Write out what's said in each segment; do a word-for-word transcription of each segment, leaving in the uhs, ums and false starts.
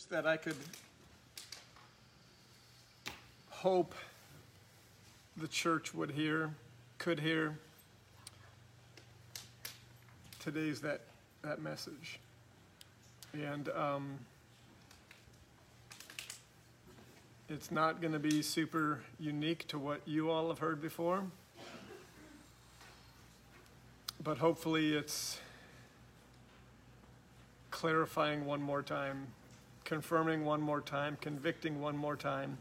is that I could hope the church would hear, could hear. Today's that, that message. And um, it's not going to be super unique to what you all have heard before. But hopefully it's clarifying one more time, confirming one more time, convicting one more time,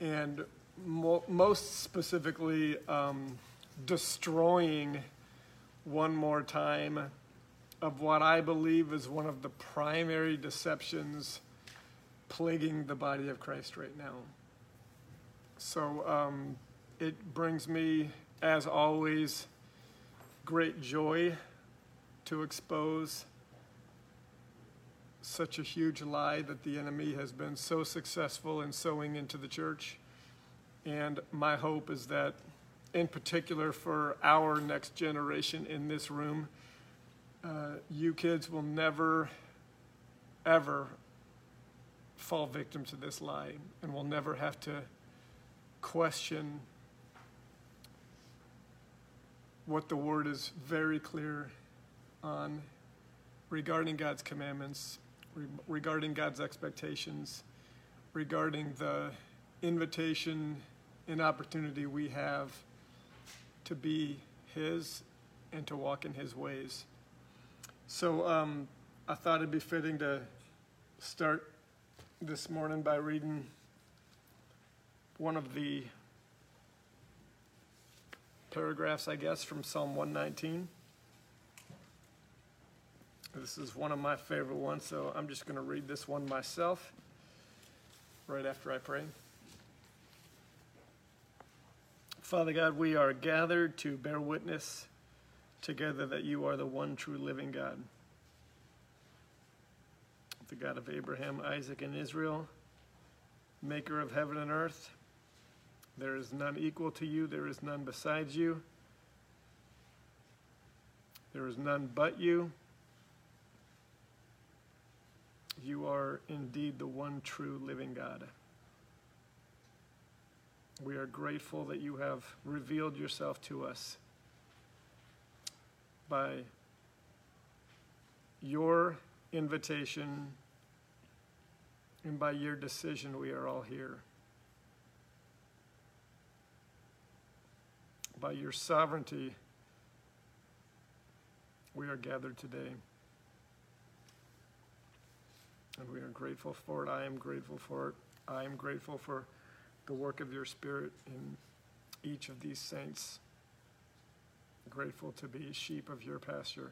and mo- most specifically um, destroying one more time of what I believe is one of the primary deceptions plaguing the body of Christ right now. So um, it brings me, as always, great joy to expose such a huge lie that the enemy has been so successful in sowing into the church. And my hope is that, in particular for our next generation in this room, uh, you kids will never, ever fall victim to this lie, and will never have to question what the word is very clear on regarding God's commandments, regarding God's expectations, regarding the invitation and opportunity we have to be His and to walk in His ways. So um, I thought it'd be fitting to start this morning by reading one of the paragraphs, I guess, from Psalm one nineteen. This is one of my favorite ones, so I'm just going to read this one myself right after I pray. Father God, we are gathered to bear witness together that you are the one true living God, the God of Abraham, Isaac, and Israel, maker of heaven and earth. There is none equal to you. There is none besides you. There is none but you. You are indeed the one true living God. We are grateful that you have revealed yourself to us by your invitation, and by your decision we are all here. By your sovereignty, we are gathered today. And we are grateful for it. I am grateful for it. I am grateful for the work of your Spirit in each of these saints. Grateful to be sheep of your pasture.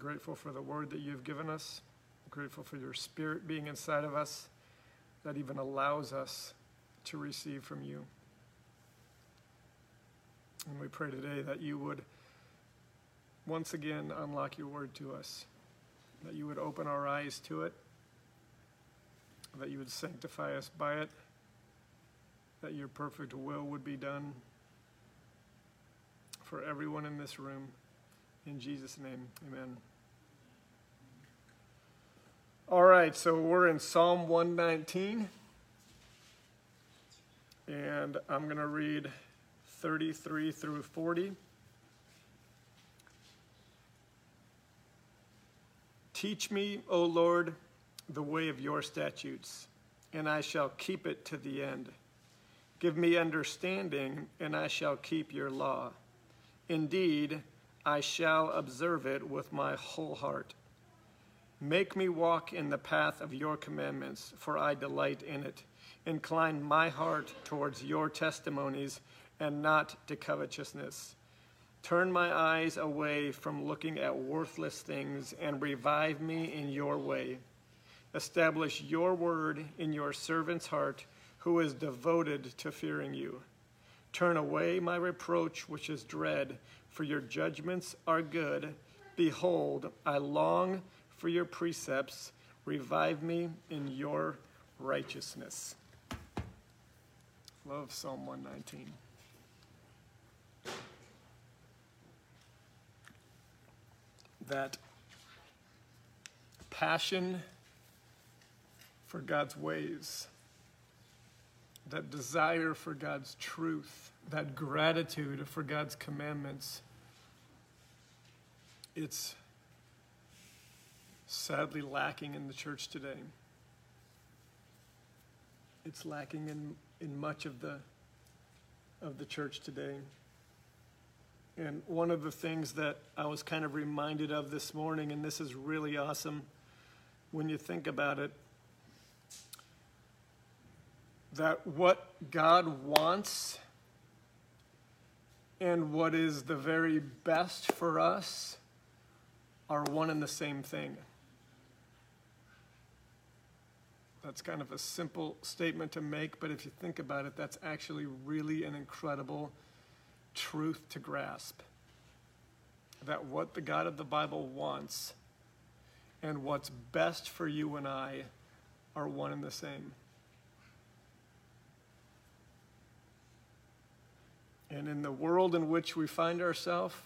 Grateful for the word that you've given us. Grateful for your Spirit being inside of us that even allows us to receive from you. And we pray today that you would once again unlock your word to us, that you would open our eyes to it, that you would sanctify us by it, that your perfect will would be done for everyone in this room. In Jesus' name, amen. All right, so we're in Psalm one nineteen, and I'm going to read thirty-three through forty. Teach me, O Lord, the way of your statutes, and I shall keep it to the end. Give me understanding, and I shall keep your law. Indeed, I shall observe it with my whole heart. Make me walk in the path of your commandments, for I delight in it. Incline my heart towards your testimonies, and not to covetousness. Turn my eyes away from looking at worthless things, and revive me in your way. Establish your word in your servant's heart, who is devoted to fearing you. Turn away my reproach, which is dread, for your judgments are good. Behold, I long for your precepts. Revive me in your righteousness. Love Psalm one nineteen. That passion for God's ways, that desire for God's truth, that gratitude for God's commandments. It's sadly lacking in the church today. It's lacking in, in much of the of the church today. And one of the things that I was kind of reminded of this morning, and this is really awesome when you think about it, that what God wants and what is the very best for us are one and the same thing. That's kind of a simple statement to make, but if you think about it, that's actually really an incredible truth to grasp. That what the God of the Bible wants and what's best for you and I are one and the same. And in the world in which we find ourselves,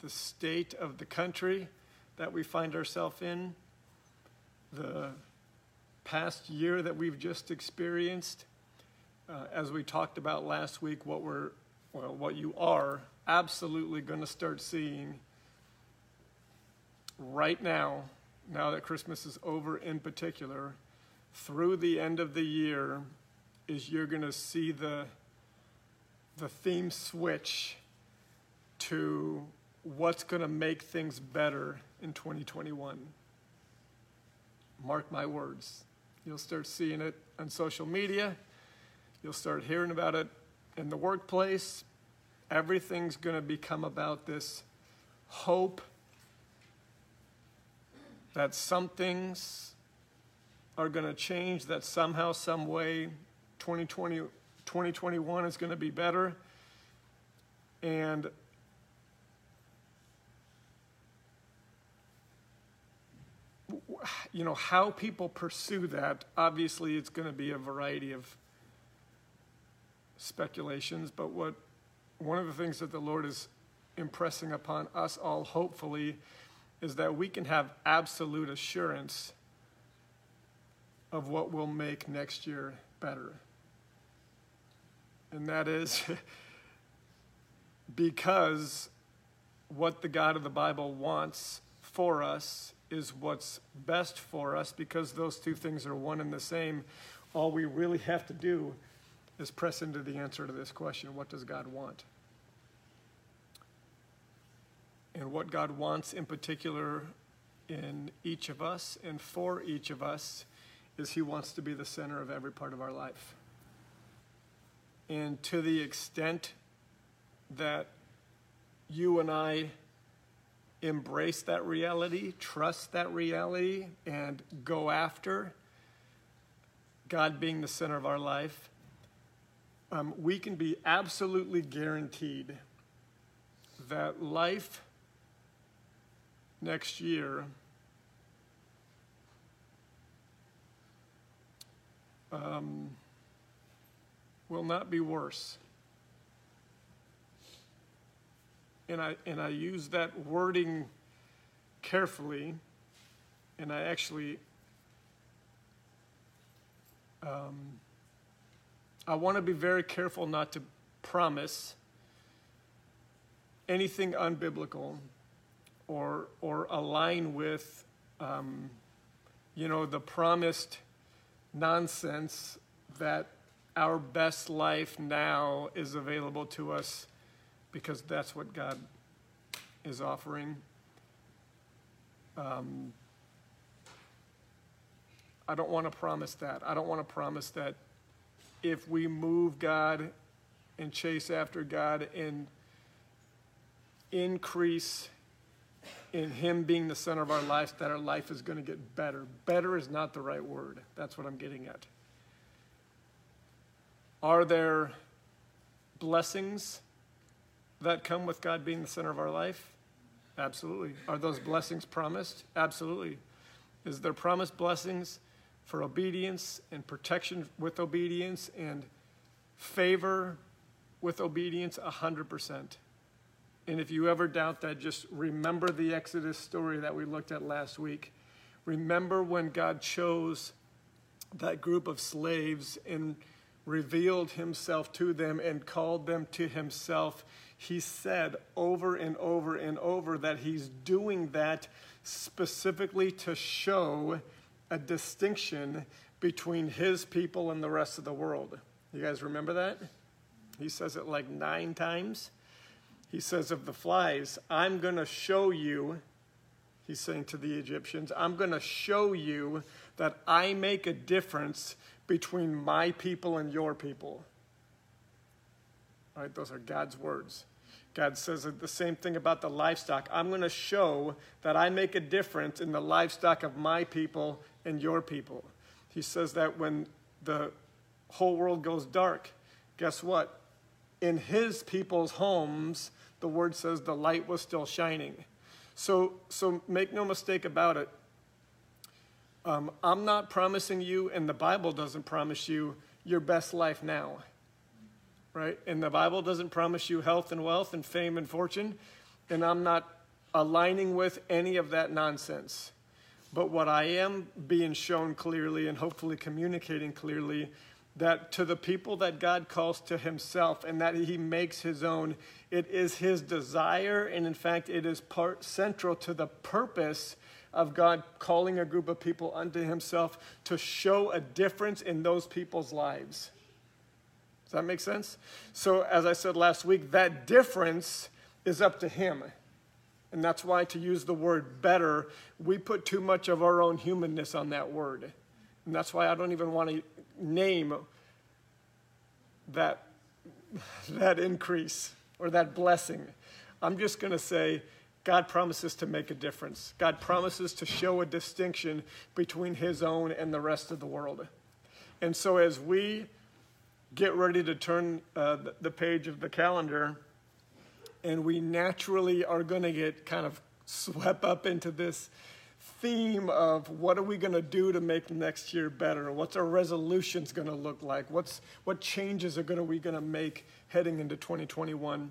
the state of the country that we find ourselves in, the past year that we've just experienced, uh, as we talked about last week, what we're, well, what you are absolutely going to start seeing right now, now that Christmas is over in particular, through the end of the year, is you're going to see the the theme switch to what's going to make things better in twenty twenty-one. Mark my words. You'll start seeing it on social media. You'll start hearing about it in the workplace. Everything's going to become about this hope that some things are going to change, that somehow, some way, twenty twenty, twenty twenty-one is going to be better. And you know, how people pursue that, obviously it's going to be a variety of speculations, but what one of the things that the Lord is impressing upon us all, hopefully, is that we can have absolute assurance of what we'll make next year better. And that is because what the God of the Bible wants for us is what's best for us, because those two things are one and the same. All we really have to do is press into the answer to this question: what does God want? And what God wants in particular in each of us and for each of us is He wants to be the center of every part of our life. And to the extent that you and I embrace that reality, trust that reality, and go after God being the center of our life, um, we can be absolutely guaranteed that life next year um, will not be worse. And I and I use that wording carefully, and I actually, um, I want to be very careful not to promise anything unbiblical, or or align with, um, you know, the promised nonsense that our best life now is available to us, because that's what God is offering. Um, I don't want to promise that. I don't want to promise that if we move God and chase after God and increase in Him being the center of our life, that our life is going to get better. Better is not the right word. That's what I'm getting at. Are there blessings that come with God being the center of our life? Absolutely. Are those blessings promised? Absolutely. Is there promised blessings for obedience and protection with obedience and favor with obedience? A hundred percent. And if you ever doubt that, just remember the Exodus story that we looked at last week, Remember when God chose that group of slaves and revealed himself to them and called them to himself. He said over and over and over that he's doing that specifically to show a distinction between his people and the rest of the world. You guys remember that? He says it like nine times. He says of the flies, I'm going to show you, he's saying to the Egyptians, I'm going to show you that I make a difference between my people and your people. All right, those are God's words. God says the same thing about the livestock. I'm going to show that I make a difference in the livestock of my people and your people. He says that when the whole world goes dark, guess what? In his people's homes, the word says the light was still shining. So, so make no mistake about it. Um, I'm not promising you, and the Bible doesn't promise you, your best life now, right? And the Bible doesn't promise you health and wealth and fame and fortune, and I'm not aligning with any of that nonsense. But what I am being shown clearly and hopefully communicating clearly, that to the people that God calls to himself and that he makes his own, it is his desire, and in fact, it is part central to the purpose of God calling a group of people unto himself to show a difference in those people's lives. Does that make sense? So as I said last week, that difference is up to him. And that's why, to use the word better, we put too much of our own humanness on that word. And that's why I don't even want to name that, that increase or that blessing. I'm just going to say God promises to make a difference. God promises to show a distinction between his own and the rest of the world. And so as we get ready to turn uh, the page of the calendar, and we naturally are going to get kind of swept up into this theme of what are we going to do to make next year better? What's our resolutions going to look like? What's what changes are going to we going to make heading into twenty twenty-one?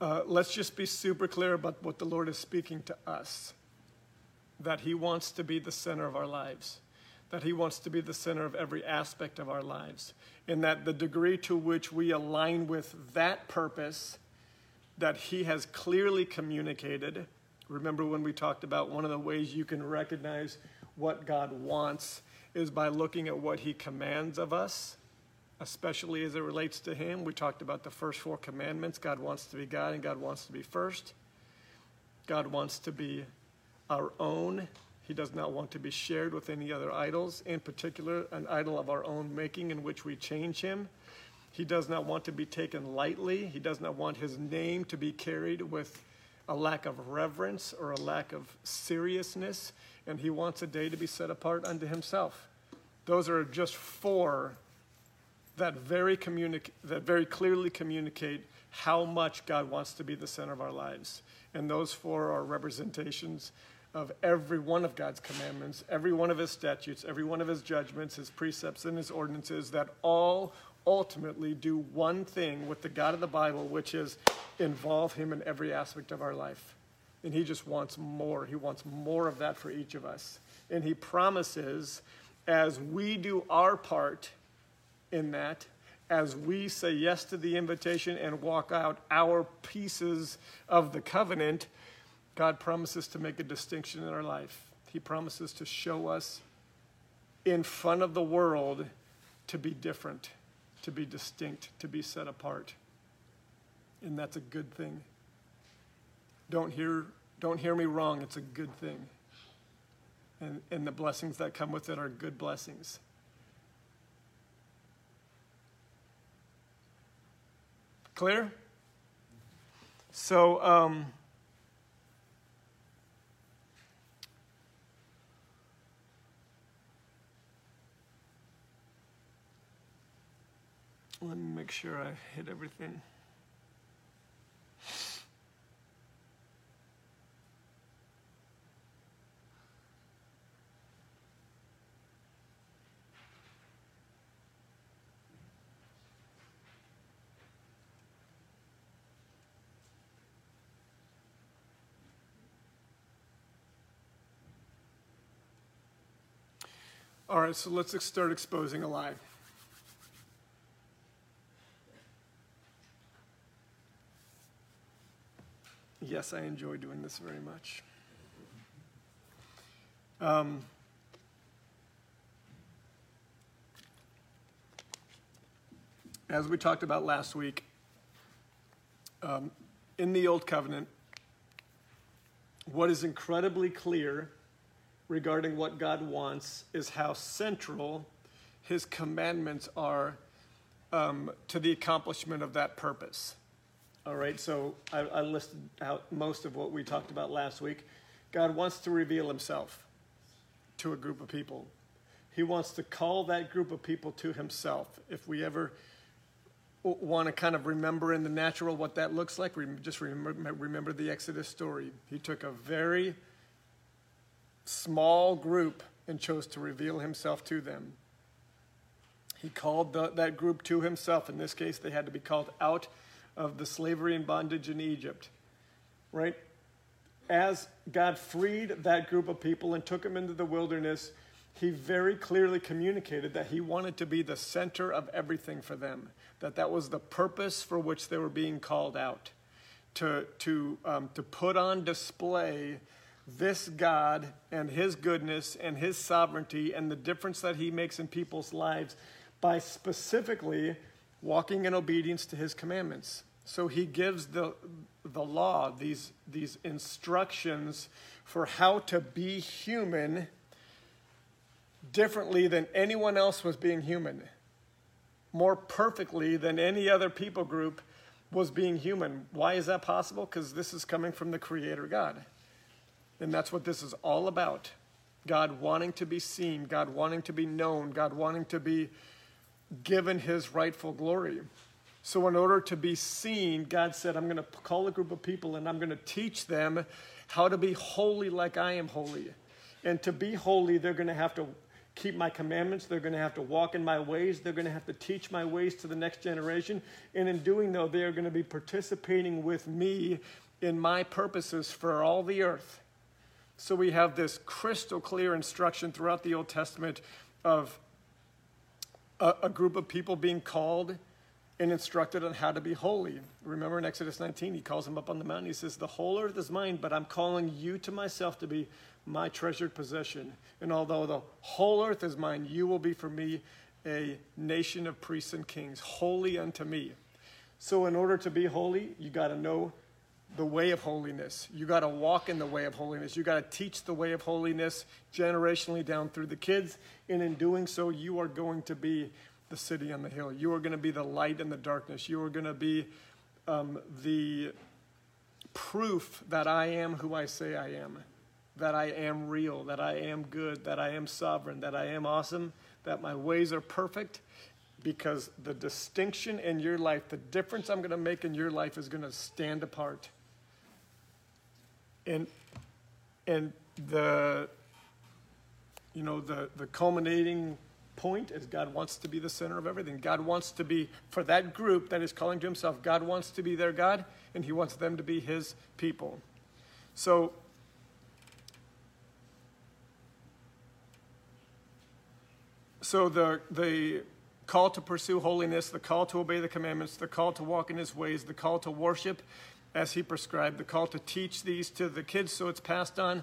Uh, let's just be super clear about what the Lord is speaking to us, that he wants to be the center of our lives, that he wants to be the center of every aspect of our lives, and that the degree to which we align with that purpose that he has clearly communicated. Remember when we talked about one of the ways you can recognize what God wants is by looking at what he commands of us, especially as it relates to him. We talked about the first four commandments. God wants to be God, and God wants to be first. God wants to be our own. He does not want to be shared with any other idols, in particular an idol of our own making in which we change him. He does not want to be taken lightly. He does not want his name to be carried with a lack of reverence or a lack of seriousness. And he wants a day to be set apart unto himself. Those are just four that very communic- that very clearly communicate how much God wants to be the center of our lives. And those four are representations of every one of God's commandments, every one of his statutes, every one of his judgments, his precepts, and his ordinances, that all ultimately do one thing with the God of the Bible, which is involve him in every aspect of our life. And he just wants more. He wants more of that for each of us. And he promises, as we do our part in that, as we say yes to the invitation and walk out our pieces of the covenant, God promises to make a distinction in our life. He promises to show us in front of the world to be different, to be distinct, to be set apart. And that's a good thing. Don't hear, don't hear me wrong, it's a good thing. And, and the blessings that come with it are good blessings. Clear? So, um, let me make sure I hit everything. All right, so let's start exposing a lie. Yes, I enjoy doing this very much. Um, as we talked about last week, um, in the Old Covenant, what is incredibly clear regarding what God wants is how central his commandments are um, to the accomplishment of that purpose. All right, so I, I listed out most of what we talked about last week. God wants to reveal himself to a group of people. He wants to call that group of people to himself. If we ever want to kind of remember in the natural what that looks like, just remember, remember the Exodus story. He took a very small group and chose to reveal himself to them. He called the, that group to himself. In this case, they had to be called out of the slavery and bondage in Egypt, right? As God freed that group of people and took them into the wilderness, he very clearly communicated that he wanted to be the center of everything for them, that that was the purpose for which they were being called out, to, to, um, to put on display this God and his goodness and his sovereignty and the difference that he makes in people's lives by specifically walking in obedience to his commandments. So he gives the the law, these, these instructions for how to be human differently than anyone else was being human, more perfectly than any other people group was being human. Why is that possible? Because this is coming from the Creator God. And that's what this is all about. God wanting to be seen, God wanting to be known, God wanting to be given his rightful glory. So in order to be seen, God said, I'm going to call a group of people and I'm going to teach them how to be holy like I am holy. And to be holy, they're going to have to keep my commandments. They're going to have to walk in my ways. They're going to have to teach my ways to the next generation. And in doing so, they are going to be participating with me in my purposes for all the earth. So we have this crystal clear instruction throughout the Old Testament of a, a group of people being called and instructed on how to be holy. Remember in Exodus nineteen, he calls them up on the mountain. He says, the whole earth is mine, but I'm calling you to myself to be my treasured possession. And although the whole earth is mine, you will be for me a nation of priests and kings, holy unto me. So in order to be holy, you got to know the way of holiness. You got to walk in the way of holiness. You got to teach the way of holiness generationally down through the kids. And in doing so, you are going to be the city on the hill. You are going to be the light in the darkness. You are going to be um, the proof that I am who I say I am, that I am real, that I am good, that I am sovereign, that I am awesome, that my ways are perfect, because the distinction in your life, the difference I'm going to make in your life is going to stand apart. And, and the, you know, the, the culminating point is God wants to be the center of everything. God wants to be, for that group that is calling to himself, God wants to be their God, and he wants them to be his people. So so the the call to pursue holiness, the call to obey the commandments, the call to walk in his ways, the call to worship as he prescribed, the call to teach these to the kids so it's passed on,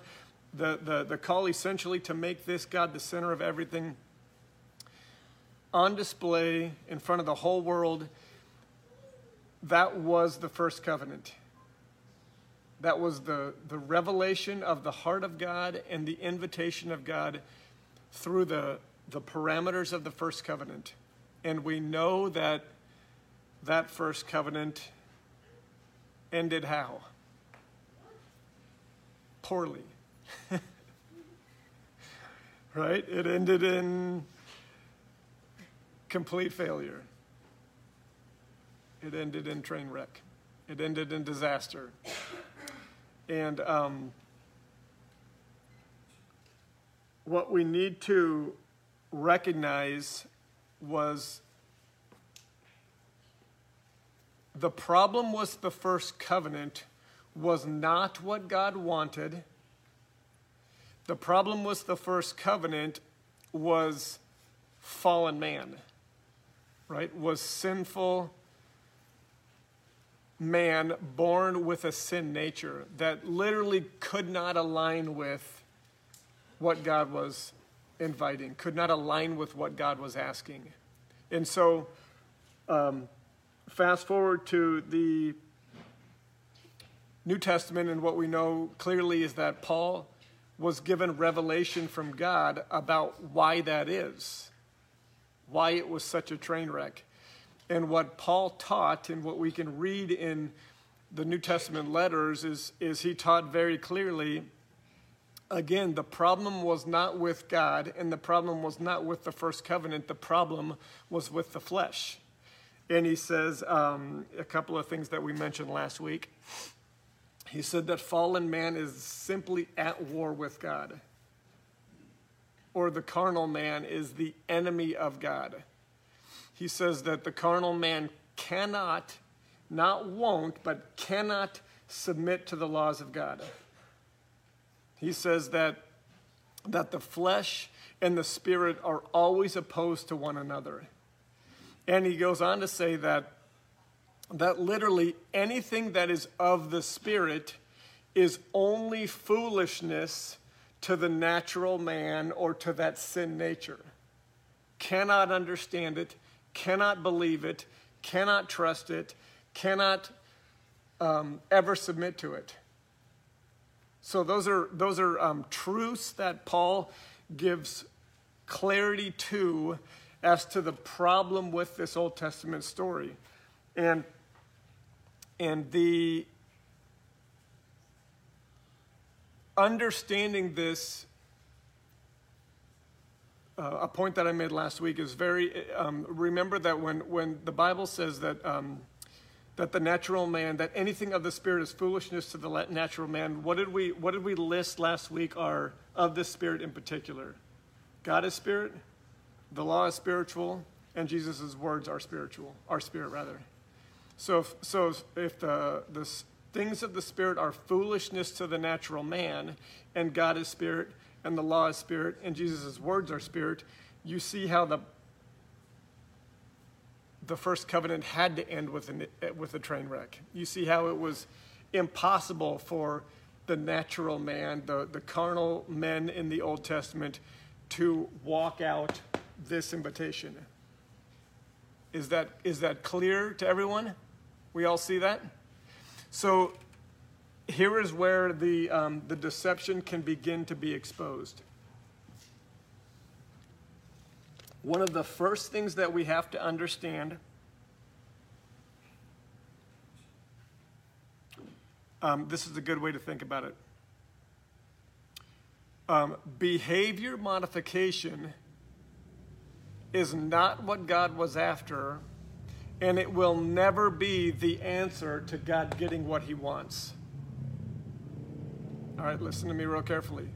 the the, the call essentially to make this God the center of everything on display in front of the whole world. That was the first covenant. That was the, the revelation of the heart of God and the invitation of God through the, the parameters of the first covenant. And we know that that first covenant ended how? Poorly. Right? It ended in complete failure. It ended in train wreck. It ended in disaster. And um, what we need to recognize was the problem with the first covenant was not what God wanted. The problem with the first covenant was fallen man, right? Was sinful man born with a sin nature that literally could not align with what God was inviting, could not align with what God was asking. And so um, fast forward to the New Testament, and what we know clearly is that Paul was given revelation from God about why that is, why it was such a train wreck. And what Paul taught, and what we can read in the New Testament letters, is, is he taught very clearly, again, the problem was not with God, and the problem was not with the first covenant. The problem was with the flesh. And he says um, a couple of things that we mentioned last week. He said that fallen man is simply at war with God, or the carnal man is the enemy of God. He says that the carnal man cannot, not won't, but cannot submit to the laws of God. He says that, that the flesh and the spirit are always opposed to one another. And he goes on to say that, that literally anything that is of the spirit is only foolishness to the natural man, or to that sin nature. Cannot understand it, cannot believe it, cannot trust it, cannot um, ever submit to it. So those are those are um, truths that Paul gives clarity to as to the problem with this Old Testament story. And and the understanding this, uh, a point that I made last week is very, um, remember that when, when the Bible says that um, that the natural man, that anything of the spirit is foolishness to the natural man, what did we what did we list last week are of the spirit in particular? God is spirit, the law is spiritual, and Jesus' words are spiritual, our spirit rather. So if, so if the the things of the spirit are foolishness to the natural man, and God is spirit, and the law is spirit, and Jesus' words are spirit, you see how the the first covenant had to end with an, with a train wreck. You see how it was impossible for the natural man, the, the carnal men in the Old Testament, to walk out this invitation. Is that is that clear to everyone? We all see that? So here is where the um, the deception can begin to be exposed. One of the first things that we have to understand um, this is a good way to think about it. Um, behavior modification is not what God was after, and it will never be the answer to God getting what he wants. All right, listen to me real carefully.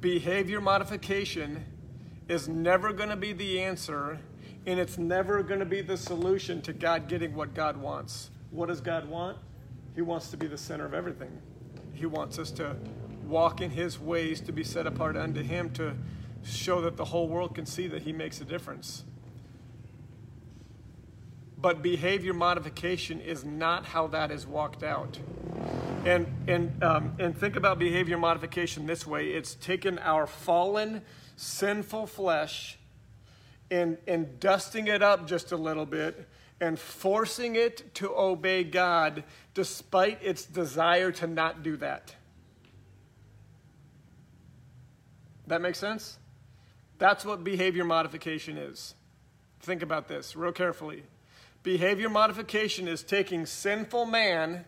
Behavior modification is never going to be the answer, and it's never going to be the solution to God getting what God wants. What does God want? He wants to be the center of everything. He wants us to walk in his ways, to be set apart unto him, to show that the whole world can see that he makes a difference. But behavior modification is not how that is walked out. And and um, and think about behavior modification this way. It's taking our fallen, sinful flesh and, and dusting it up just a little bit and forcing it to obey God despite its desire to not do that. That makes sense? That's what behavior modification is. Think about this real carefully. Behavior modification is taking sinful man,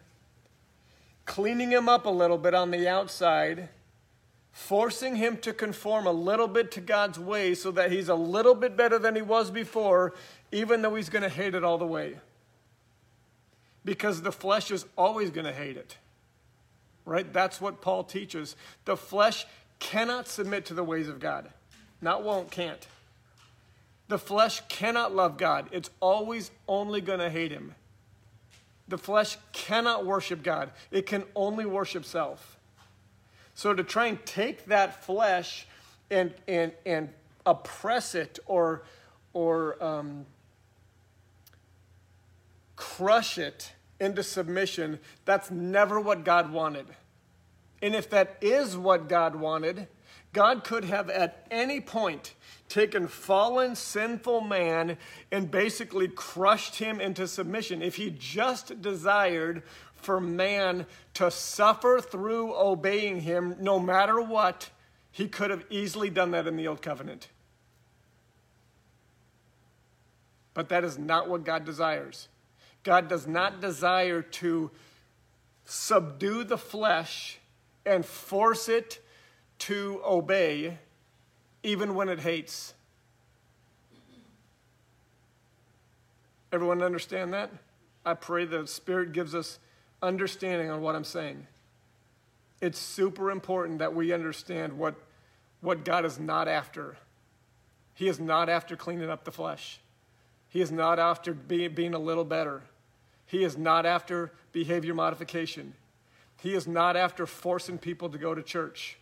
cleaning him up a little bit on the outside, forcing him to conform a little bit to God's way so that he's a little bit better than he was before, even though he's going to hate it all the way. Because the flesh is always going to hate it. Right? That's what Paul teaches. The flesh cannot submit to the ways of God. Not won't, can't. The flesh cannot love God. It's always only going to hate him. The flesh cannot worship God. It can only worship self. So to try and take that flesh and and and oppress it or, or um, crush it into submission, that's never what God wanted. And if that is what God wanted, God could have at any point taken fallen, sinful man and basically crushed him into submission. If he just desired for man to suffer through obeying him, no matter what, he could have easily done that in the Old Covenant. But that is not what God desires. God does not desire to subdue the flesh and force it to obey, even when it hates. Everyone understand that? I pray the Spirit gives us understanding on what I'm saying. It's super important that we understand what, what God is not after. He is not after cleaning up the flesh. He is not after be, being a little better. He is not after behavior modification. He is not after forcing people to go to church.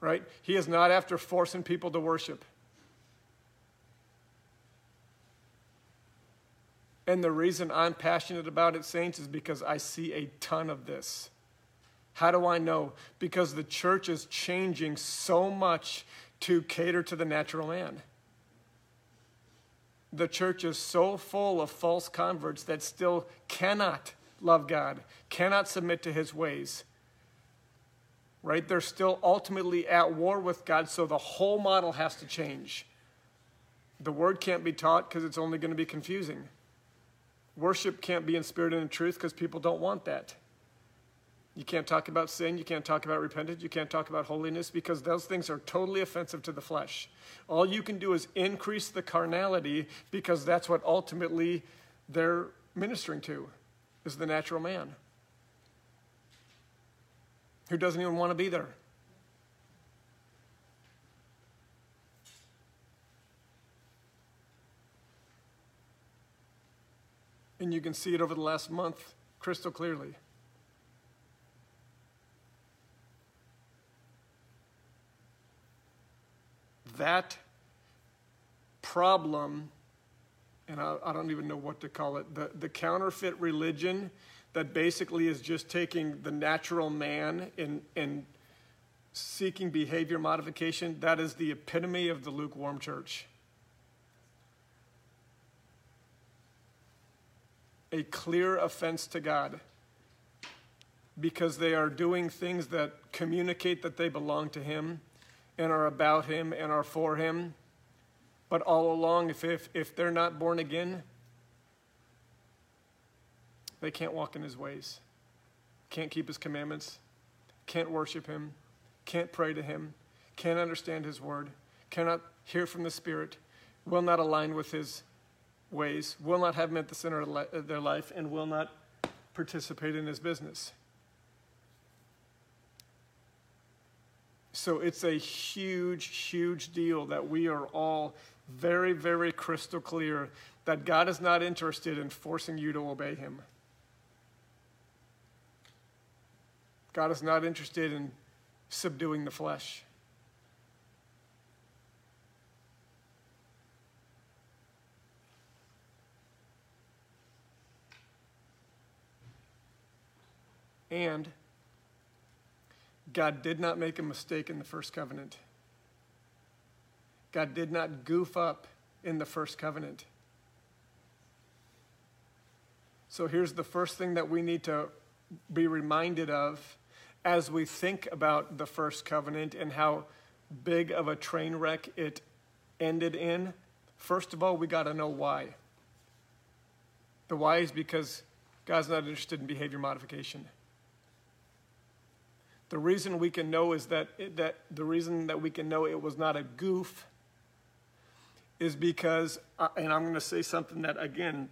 Right? He is not after forcing people to worship. And the reason I'm passionate about it, saints, is because I see a ton of this. How do I know? Because the church is changing so much to cater to the natural man. The church is so full of false converts that still cannot love God, cannot submit to his ways. Right? They're still ultimately at war with God, so the whole model has to change. The word can't be taught because it's only going to be confusing. Worship can't be in spirit and in truth because people don't want that. You can't talk about sin. You can't talk about repentance. You can't talk about holiness because those things are totally offensive to the flesh. All you can do is increase the carnality because that's what ultimately they're ministering to, is the natural man, who doesn't even want to be there. And you can see it over the last month crystal clearly. That problem, and I, I don't even know what to call it, the, the counterfeit religion that basically is just taking the natural man and, and seeking behavior modification, that is the epitome of the lukewarm church. A clear offense to God because they are doing things that communicate that they belong to him and are about him and are for him. But all along, if if, if they're not born again, they can't walk in his ways, can't keep his commandments, can't worship him, can't pray to him, can't understand his word, cannot hear from the Spirit, will not align with his ways, will not have him at the center of their life, and will not participate in his business. So it's a huge, huge deal that we are all very, very crystal clear that God is not interested in forcing you to obey him. God is not interested in subduing the flesh. And God did not make a mistake in the first covenant. God did not goof up in the first covenant. So here's the first thing that we need to be reminded of as we think about the first covenant and how big of a train wreck it ended in. First of all, we got to know why. The why is because God's not interested in behavior modification. The reason we can know is that it, that the reason that we can know it was not a goof is because, and I'm going to say something that, again,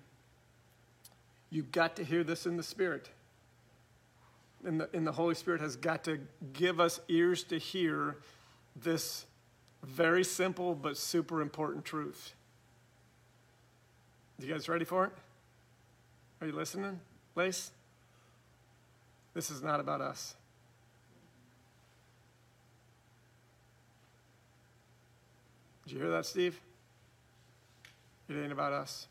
you've got to hear this in the Spirit. And the, and the Holy Spirit has got to give us ears to hear this very simple but super important truth. You guys ready for it? Are you listening, Lace? This is not about us. Did you hear that, Steve? It ain't about us.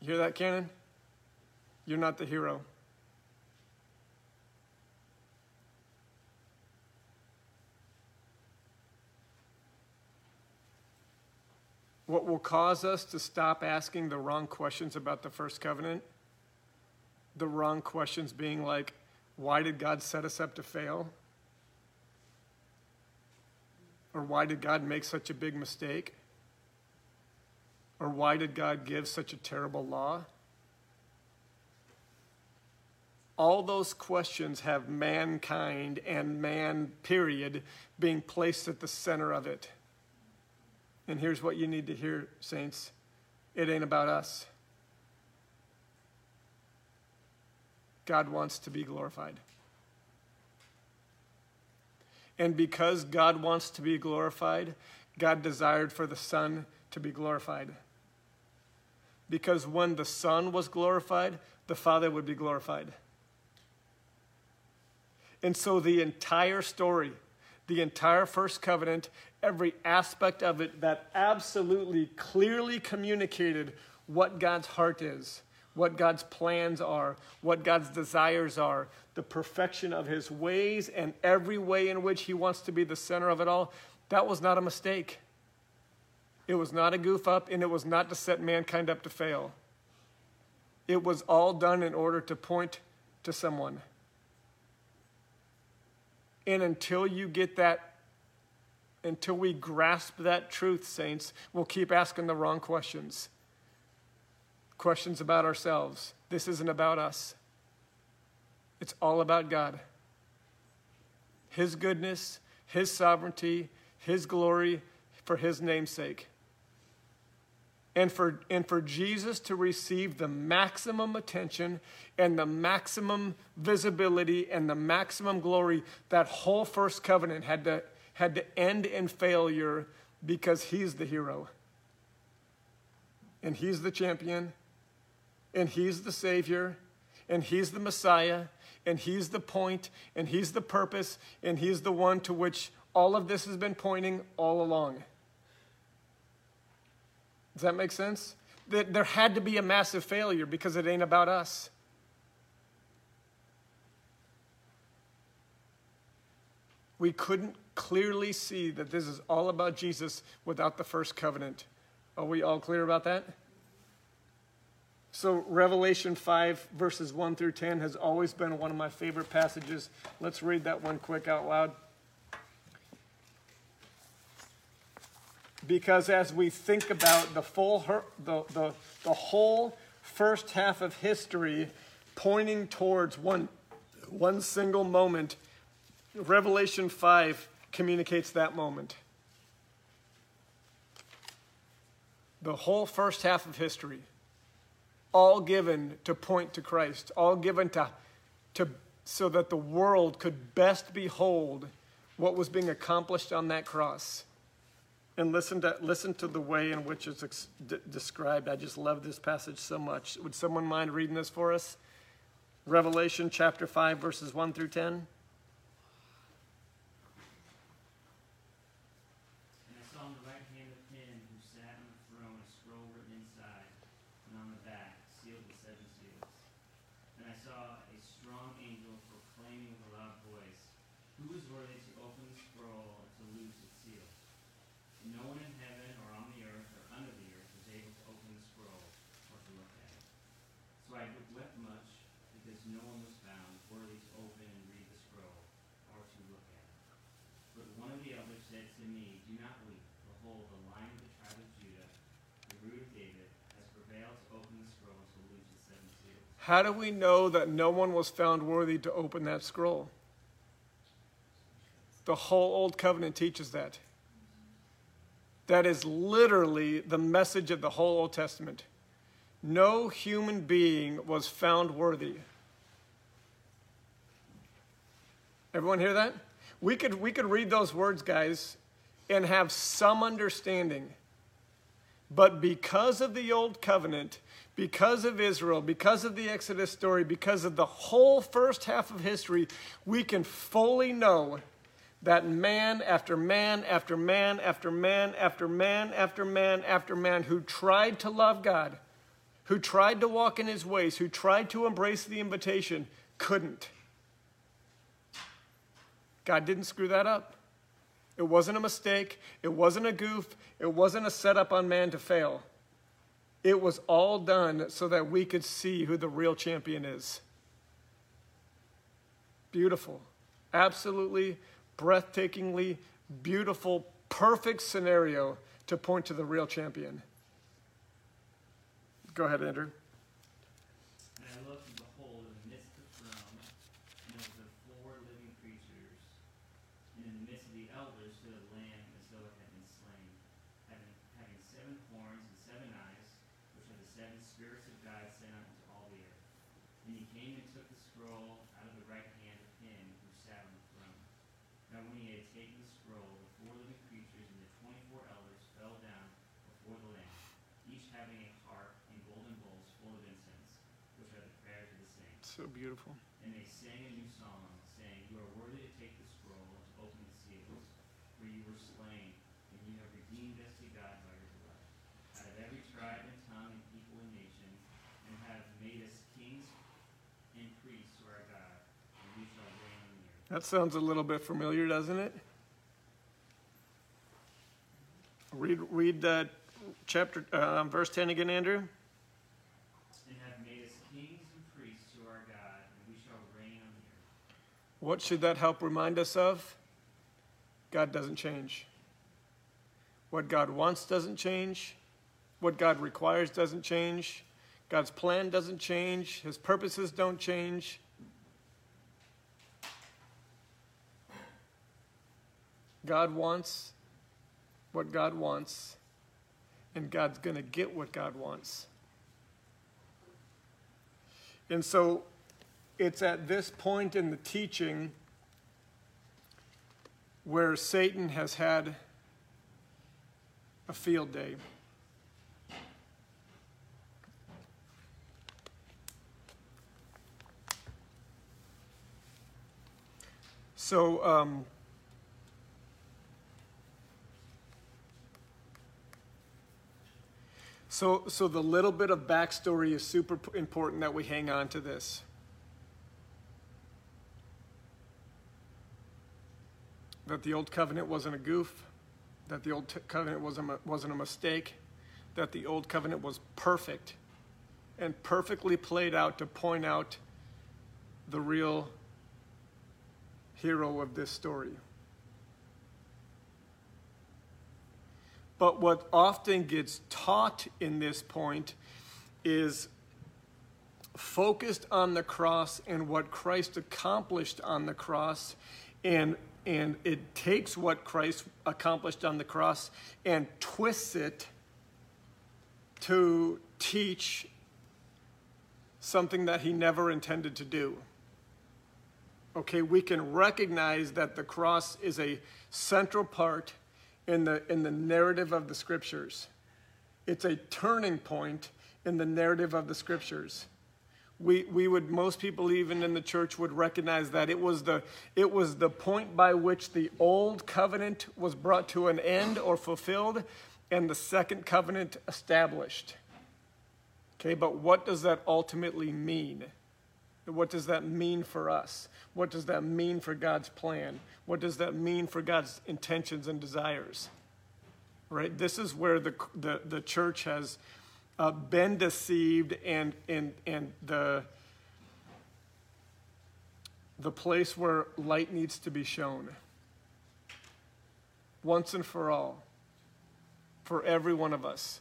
You hear that, Cannon? You're not the hero. What will cause us to stop asking the wrong questions about the first covenant, the wrong questions being like, why did God set us up to fail? Or why did God make such a big mistake? Or why did God give such a terrible law? All those questions have mankind and man, period, being placed at the center of it. And here's what you need to hear, saints. It ain't about us. God wants to be glorified. And because God wants to be glorified, God desired for the Son to be glorified. Because when the Son was glorified, the Father would be glorified. And so the entire story, the entire first covenant, every aspect of it that absolutely clearly communicated what God's heart is, what God's plans are, what God's desires are, the perfection of his ways and every way in which he wants to be the center of it all, that was not a mistake. It was not a goof up, and it was not to set mankind up to fail. It was all done in order to point to someone. And until you get that, until we grasp that truth, saints, we'll keep asking the wrong questions. Questions about ourselves. This isn't about us. It's all about God. His goodness, his sovereignty, his glory for his name's sake. And for, and for Jesus to receive the maximum attention and the maximum visibility and the maximum glory, that whole first covenant had to, had to end in failure because he's the hero. And he's the champion. And he's the Savior, and he's the Messiah, and he's the point, and he's the purpose, and he's the one to which all of this has been pointing all along. Does that make sense? That there had to be a massive failure because it ain't about us. We couldn't clearly see that this is all about Jesus without the first covenant. Are we all clear about that? So Revelation five, verses one through ten has always been one of my favorite passages. Let's read that one quick out loud. Because as we think about the full, the, the, the whole first half of history pointing towards one, one single moment, Revelation five communicates that moment. The whole first half of history, all given to point to Christ, all given to, to so that the world could best behold what was being accomplished on that cross. And listen to, listen to the way in which it's ex- d- described. I just love this passage so much. Would someone mind reading this for us? Revelation chapter five, verses one through ten. How do we know that no one was found worthy to open that scroll? The whole Old Covenant teaches that. That is literally the message of the whole Old Testament. No human being was found worthy. Everyone hear that? We could, we could read those words, guys, and have some understanding. But because of the Old Covenant, because of Israel, because of the Exodus story, because of the whole first half of history, we can fully know that man after man after man after man after man after man after man who tried to love God, who tried to walk in his ways, who tried to embrace the invitation, couldn't. God didn't screw that up. It wasn't a mistake. It wasn't a goof. It wasn't a setup on man to fail. It was all done so that we could see who the real champion is. Beautiful. Absolutely, breathtakingly beautiful, perfect scenario to point to the real champion. Go ahead, Andrew. And I looked, and behold, in the midst of the throne, and of the four living creatures, and in the midst of the elders stood a lamb as though it had been slain, having, having seven horns and seven eyes, which are the seven spirits of God sent out into all the earth. And he came and took the scroll out of the right hand of him who sat on the throne. Now when he had taken the scroll, the four living creatures and the twenty-four elders fell down before the Lamb, each having a harp and golden bowls full of incense, which are the prayers of the saints. So beautiful. And they sang a new song, saying, "You are worthy to take the scroll and to open the seals, for you were slain, and you have redeemed us to God by your blood, out of every tribe and tongue and people and nation, and have made us kings and priests to our God, and we shall reign on the earth." That sounds a little bit familiar, doesn't it? Read, read uh, chapter, uh, verse ten again, Andrew. "And have made us kings and priests to our God, and we shall reign on the earth." What should that help remind us of? God doesn't change. What God wants doesn't change. What God requires doesn't change. God's plan doesn't change. His purposes don't change. God wants what God wants, and God's going to get what God wants. And so it's at this point in the teaching where Satan has had a field day. So um, so, so the little bit of backstory is super important that we hang on to this. That the old covenant wasn't a goof, that the old covenant wasn't a, wasn't a mistake, that the old covenant was perfect and perfectly played out to point out the real hero of this story. But what often gets taught in this point is focused on the cross and what Christ accomplished on the cross, and and it takes what Christ accomplished on the cross and twists it to teach something that he never intended to do. Okay, we can recognize that the cross is a central part in the in the narrative of the scriptures. It's a turning point in the narrative of the scriptures. We we would, most people even in the church would recognize that it was the it was the point by which the old covenant was brought to an end or fulfilled and the second covenant established. Okay, but what does that ultimately mean? What does that mean for us? What does that mean for God's plan? What does that mean for God's intentions and desires? Right? This is where the the, the church has uh, been deceived, and and and the the place where light needs to be shown. Once and for all. For every one of us.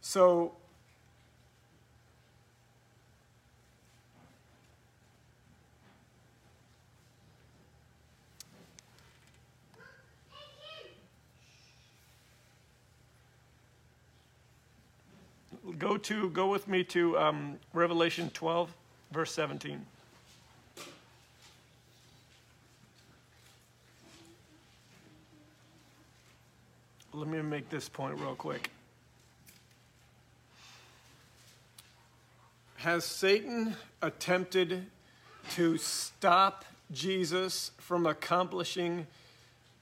So Go to go with me to um, Revelation twelve, verse seventeen. Let me make this point real quick. Has Satan attempted to stop Jesus from accomplishing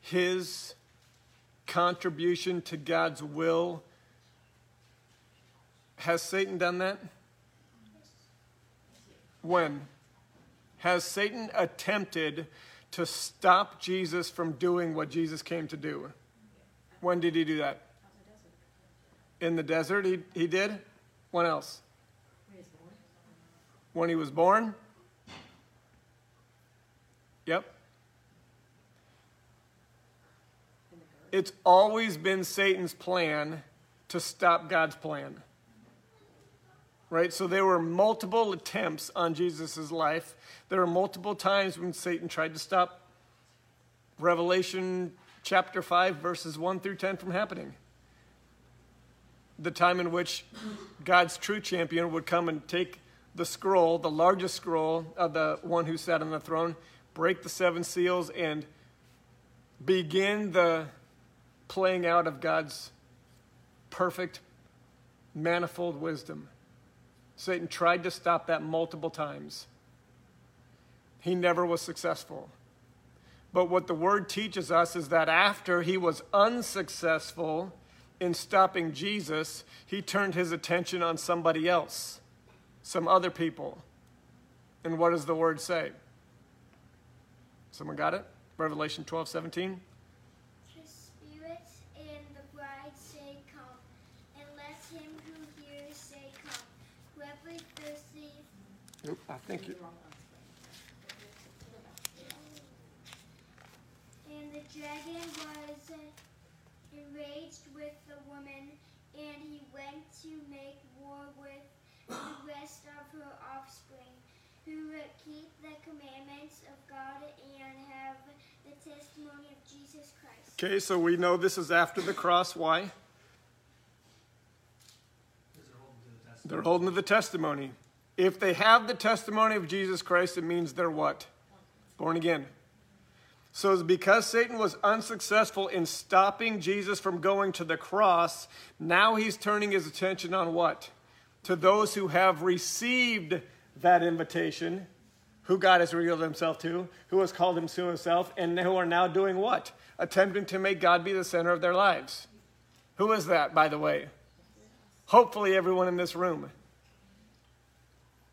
his contribution to God's will? Has Satan done that? When? Has Satan attempted to stop Jesus from doing what Jesus came to do? When did he do that? In the desert, he, he did? When else? When he was born? Yep. It's always been Satan's plan to stop God's plan. Right? So there were multiple attempts on Jesus' life. There are multiple times when Satan tried to stop Revelation chapter five, verses one through ten from happening. The time in which God's true champion would come and take the scroll, the largest scroll of the one who sat on the throne, break the seven seals, and begin the playing out of God's perfect, manifold wisdom. Satan tried to stop that multiple times. He never was successful. But what the word teaches us is that after he was unsuccessful in stopping Jesus, he turned his attention on somebody else, some other people. And what does the word say? Someone got it? Revelation twelve seventeen. The Spirit and the bride say, "Come," and let him who hears say, "Come." Whoever thirsty. Oop, I think you. And the dragon was enraged with the woman, and he went to make war with the rest of her offspring, who keep the commandments of God and have the testimony of Jesus Christ. Okay, so we know this is after the cross. Why? They're holding to the testimony. If they have the testimony of Jesus Christ, it means they're what? Born again. So because Satan was unsuccessful in stopping Jesus from going to the cross, now he's turning his attention on what? To those who have received that invitation, who God has revealed himself to, who has called him to himself, and who are now doing what? Attempting to make God be the center of their lives. Who is that, by the way? Hopefully everyone in this room.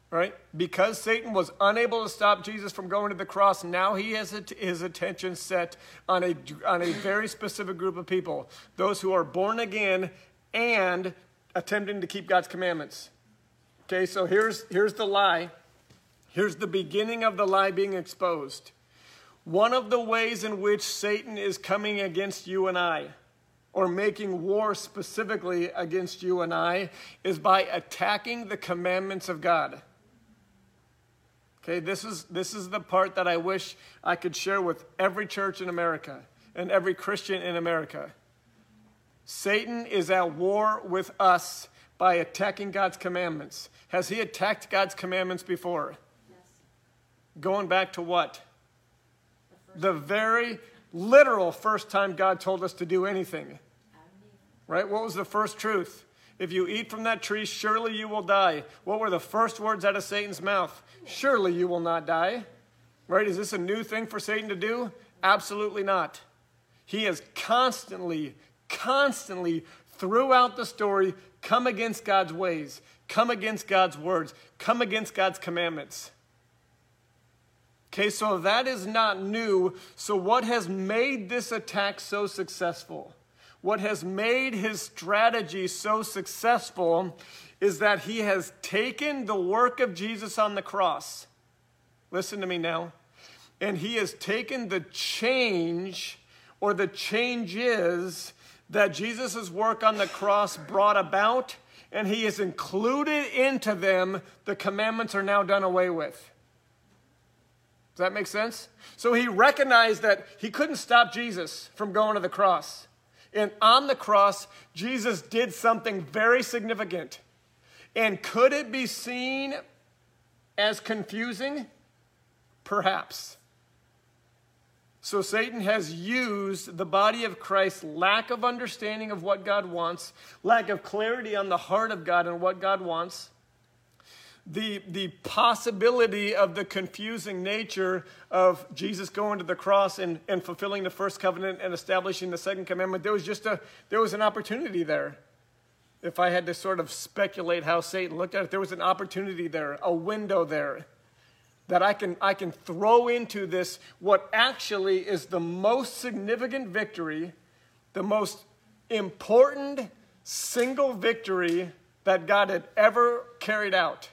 Right? Because Satan was unable to stop Jesus from going to the cross, now he has his attention set on a, on a very specific group of people, those who are born again and attempting to keep God's commandments. Okay, so here's, here's the lie. Here's the beginning of the lie being exposed. One of the ways in which Satan is coming against you and I, or making war specifically against you and I, is by attacking the commandments of God. Okay, this is, this is the part that I wish I could share with every church in America and every Christian in America. Satan is at war with us by attacking God's commandments. Has he attacked God's commandments before? Yes. Going back to what? The, the very literal first time God told us to do anything. Right? What was the first truth? If you eat from that tree, surely you will die. What were the first words out of Satan's mouth? Surely you will not die. Right? Is this a new thing for Satan to do? Absolutely not. He is constantly, constantly throughout the story, come against God's ways, come against God's words, come against God's commandments. Okay, so that is not new. So what has made this attack so successful? What has made his strategy so successful is that he has taken the work of Jesus on the cross. Listen to me now. And he has taken the change or the changes that Jesus' work on the cross brought about, and he has included into them the commandments are now done away with. Does that make sense? So he recognized that he couldn't stop Jesus from going to the cross. And on the cross, Jesus did something very significant. And could it be seen as confusing? Perhaps. So Satan has used the body of Christ's lack of understanding of what God wants, lack of clarity on the heart of God and what God wants, the, the possibility of the confusing nature of Jesus going to the cross and, and fulfilling the first covenant and establishing the second commandment. There was just a, there was an opportunity there. If I had to sort of speculate how Satan looked at it, there was an opportunity there, a window there that I can, I can throw into this what actually is the most significant victory, the most important single victory that God had ever carried out.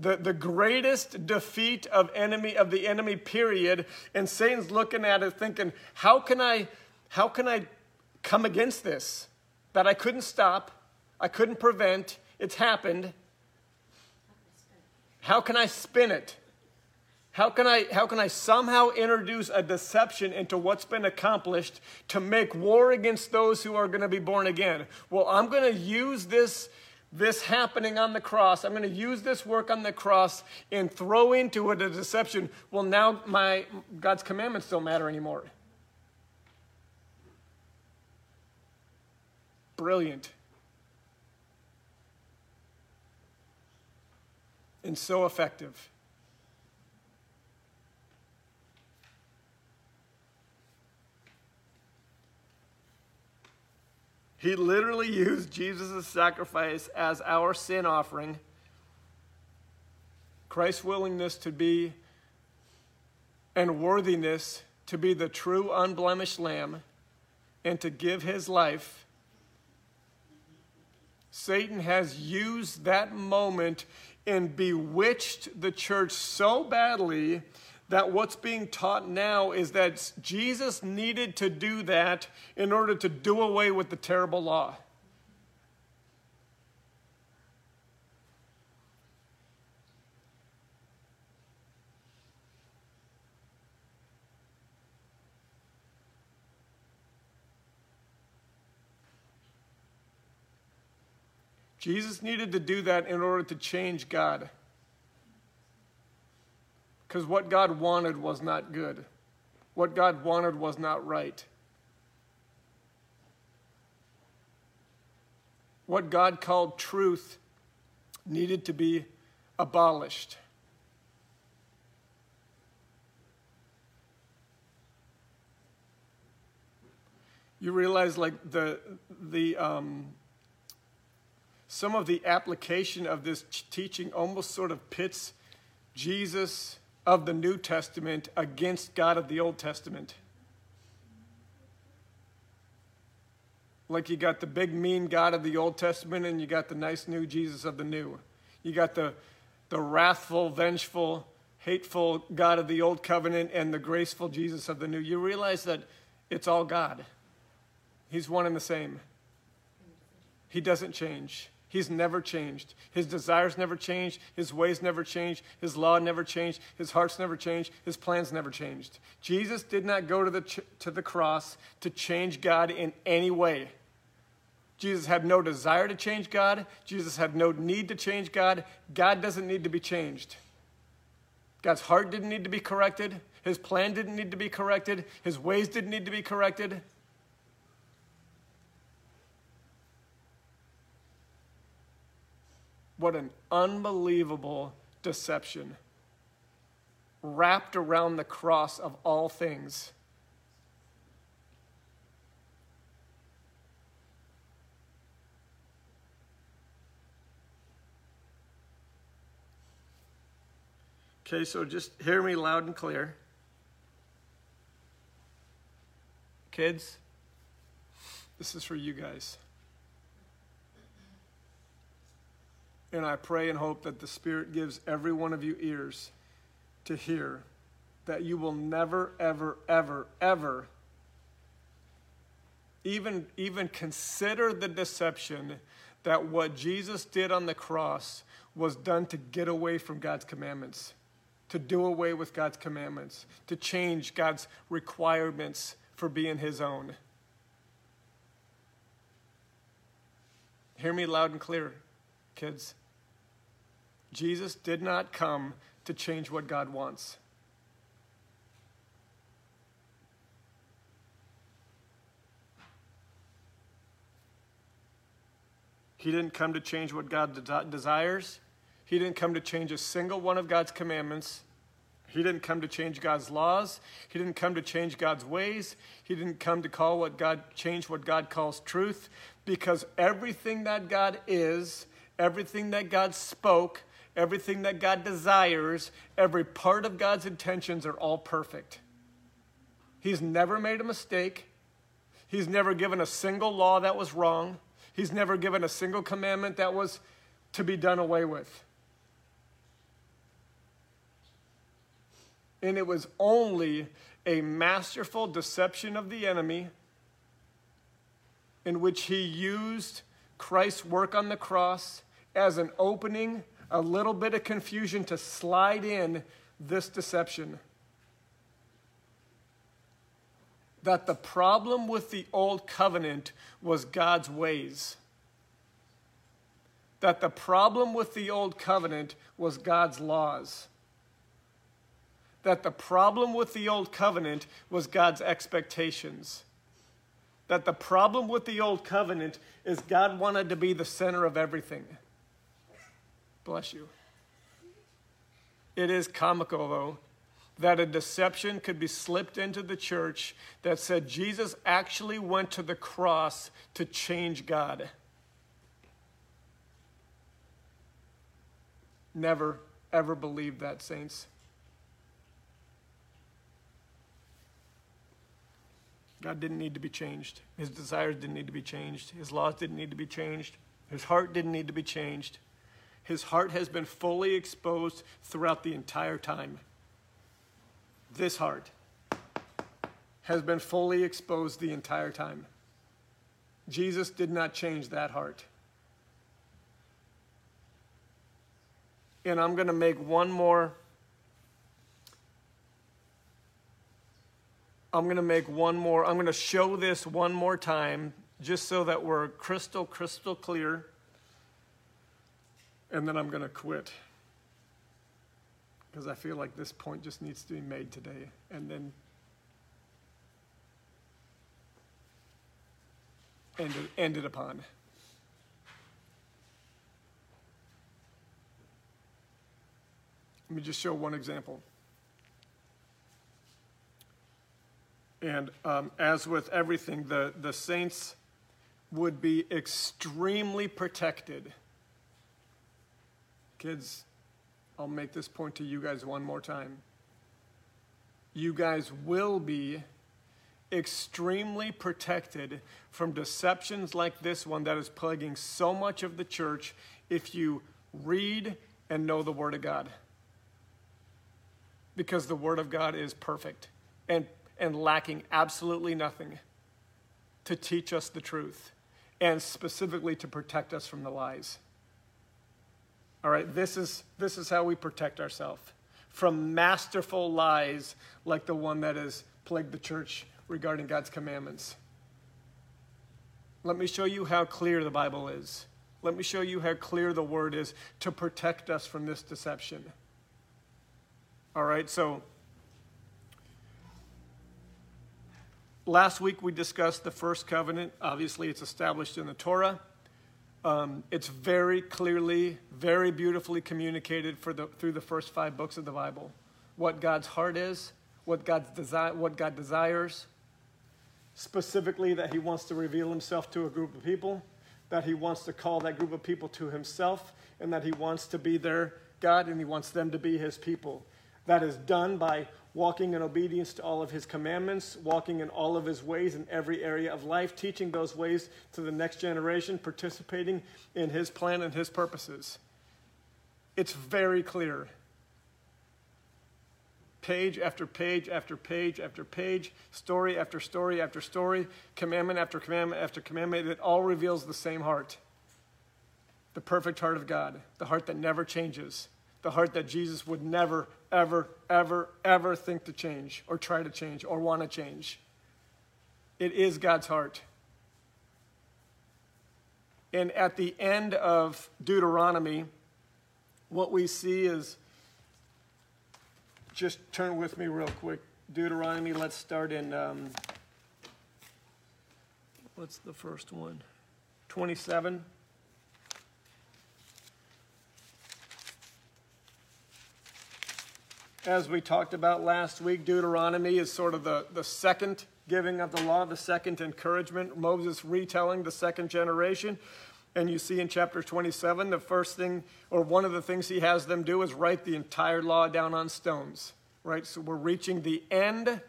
The, the greatest defeat of enemy of the enemy, period. And Satan's looking at it thinking, how can I, how can I come against this? That I couldn't stop, I couldn't prevent, it's happened. How can I spin it? How can I, how can I somehow introduce a deception into what's been accomplished to make war against those who are going to be born again? Well, I'm going to use this, this happening on the cross. I'm going to use this work on the cross and throw into it a deception. Well, now my God's commandments don't matter anymore. Brilliant. And so effective. He literally used Jesus' sacrifice as our sin offering. Christ's willingness to be and worthiness to be the true unblemished lamb and to give his life. Satan has used that moment and bewitched the church so badly that what's being taught now is that Jesus needed to do that in order to do away with the terrible law. Jesus needed to do that in order to change God. Because what God wanted was not good. What God wanted was not right. What God called truth needed to be abolished. You realize like the, the, um, some of the application of this teaching almost sort of pits Jesus of the New Testament against God of the Old Testament. Like you got the big mean God of the Old Testament and you got the nice new Jesus of the New. You got the, the wrathful, vengeful, hateful God of the Old Covenant and the graceful Jesus of the New. You realize that it's all God. He's one and the same. He doesn't change. He's never changed. His desires never changed. His ways never changed. His law never changed. His heart's never changed. His plans never changed. Jesus did not go to the ch- to the cross to change God in any way. Jesus had no desire to change God. Jesus had no need to change God. God doesn't need to be changed. God's heart didn't need to be corrected. His plan didn't need to be corrected. His ways didn't need to be corrected. What an unbelievable deception wrapped around the cross of all things. Okay, so just hear me loud and clear. Kids, this is for you guys. And I pray and hope that the Spirit gives every one of you ears to hear that you will never, ever, ever, ever even, even consider the deception that what Jesus did on the cross was done to get away from God's commandments, to do away with God's commandments, to change God's requirements for being his own. Hear me loud and clear, kids. Jesus did not come to change what God wants. He didn't come to change what God de- desires. He didn't come to change a single one of God's commandments. He didn't come to change God's laws. He didn't come to change God's ways. He didn't come to call what God change what God calls truth, because everything that God is, everything that God spoke, everything that God desires, every part of God's intentions are all perfect. He's never made a mistake. He's never given a single law that was wrong. He's never given a single commandment that was to be done away with. And it was only a masterful deception of the enemy in which he used Christ's work on the cross as an opening, a little bit of confusion to slide in this deception. That the problem with the old covenant was God's ways. That the problem with the old covenant was God's laws. That the problem with the old covenant was God's expectations. That the problem with the old covenant is God wanted to be the center of everything. Bless you. It is comical, though, that a deception could be slipped into the church that said Jesus actually went to the cross to change God. Never, ever believe that, saints. God didn't need to be changed. His desires didn't need to be changed. His laws didn't need to be changed. His heart didn't need to be changed. His heart has been fully exposed throughout the entire time. This heart has been fully exposed the entire time. Jesus did not change that heart. And I'm going to make one more I'm going to make one more, I'm going to show this one more time just so that we're crystal, crystal clear. And then I'm going to quit. Because I feel like this point just needs to be made today. And then ended, ended upon. Let me just show one example. And um, as with everything, the, the saints would be extremely protected. Kids, I'll make this point to you guys one more time. You guys will be extremely protected from deceptions like this one that is plaguing so much of the church if you read and know the Word of God. Because the Word of God is perfect and and lacking absolutely nothing to teach us the truth and specifically to protect us from the lies. All right, this is this is how we protect ourselves from masterful lies like the one that has plagued the church regarding God's commandments. Let me show you how clear the Bible is. Let me show you how clear the Word is to protect us from this deception. All right, so last week we discussed the first covenant. Obviously, it's established in the Torah. Um, it's very clearly, very beautifully communicated for the, through the first five books of the Bible. What God's heart is, what God's desi- what God desires, specifically that He wants to reveal Himself to a group of people, that He wants to call that group of people to Himself, and that He wants to be their God and He wants them to be His people. That is done by walking in obedience to all of His commandments, walking in all of His ways in every area of life, teaching those ways to the next generation, participating in His plan and His purposes. It's very clear. Page after page after page after page, story after story after story, commandment after commandment after commandment, it all reveals the same heart. The perfect heart of God, the heart that never changes, the heart that Jesus would never, ever, ever, ever think to change or try to change or want to change. It is God's heart. And at the end of Deuteronomy, what we see is, just turn with me real quick. Deuteronomy, let's start in, um, what's the first one? twenty-seven. as we talked about last week, Deuteronomy is sort of the, the second giving of the law, the second encouragement, Moses retelling the second generation. And you see in chapter twenty-seven, the first thing, or one of the things he has them do is write the entire law down on stones, right? So we're reaching the end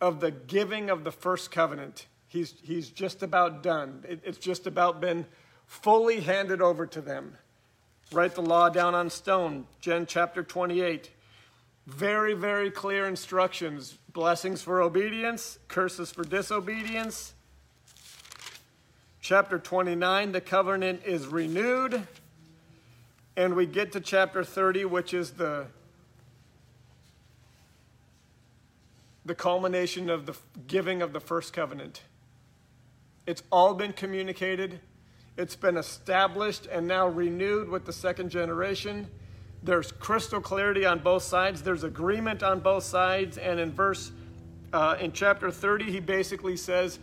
of the giving of the first covenant. He's, he's just about done. It, it's just about been fully handed over to them. Write the law down on stone, Gen chapter twenty-eight. Very, very clear instructions. Blessings for obedience, curses for disobedience. Chapter twenty-nine, the covenant is renewed. And we get to chapter thirty, which is the, the culmination of the giving of the first covenant. It's all been communicated. It's been established and now renewed with the second generation. There's crystal clarity on both sides. There's agreement on both sides. And in verse, uh, in chapter thirty, he basically says,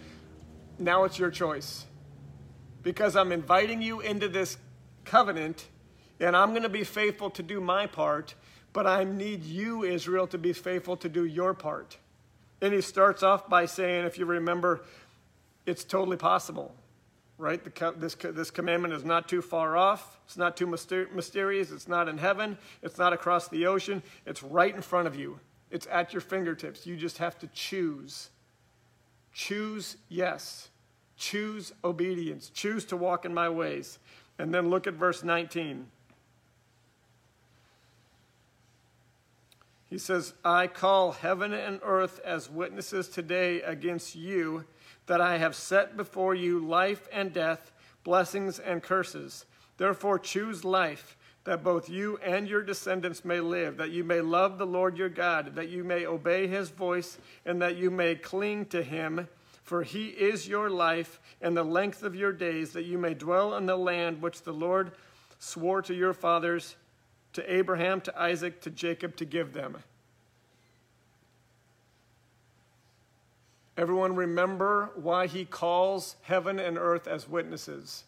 now it's your choice. Because I'm inviting you into this covenant, and I'm going to be faithful to do my part, but I need you, Israel, to be faithful to do your part. And he starts off by saying, if you remember, it's totally possible, right? The, this, this commandment is not too far off. It's not too myster- mysterious. It's not in heaven. It's not across the ocean. It's right in front of you. It's at your fingertips. You just have to choose. Choose yes. Choose obedience. Choose to walk in my ways. And then look at verse nineteen. He says, I call heaven and earth as witnesses today against you that I have set before you life and death, blessings and curses. Therefore choose life, that both you and your descendants may live, that you may love the Lord your God, that you may obey his voice, and that you may cling to him. For he is your life and the length of your days, that you may dwell in the land which the Lord swore to your fathers, to Abraham, to Isaac, to Jacob, to give them. Everyone remember why he calls heaven and earth as witnesses.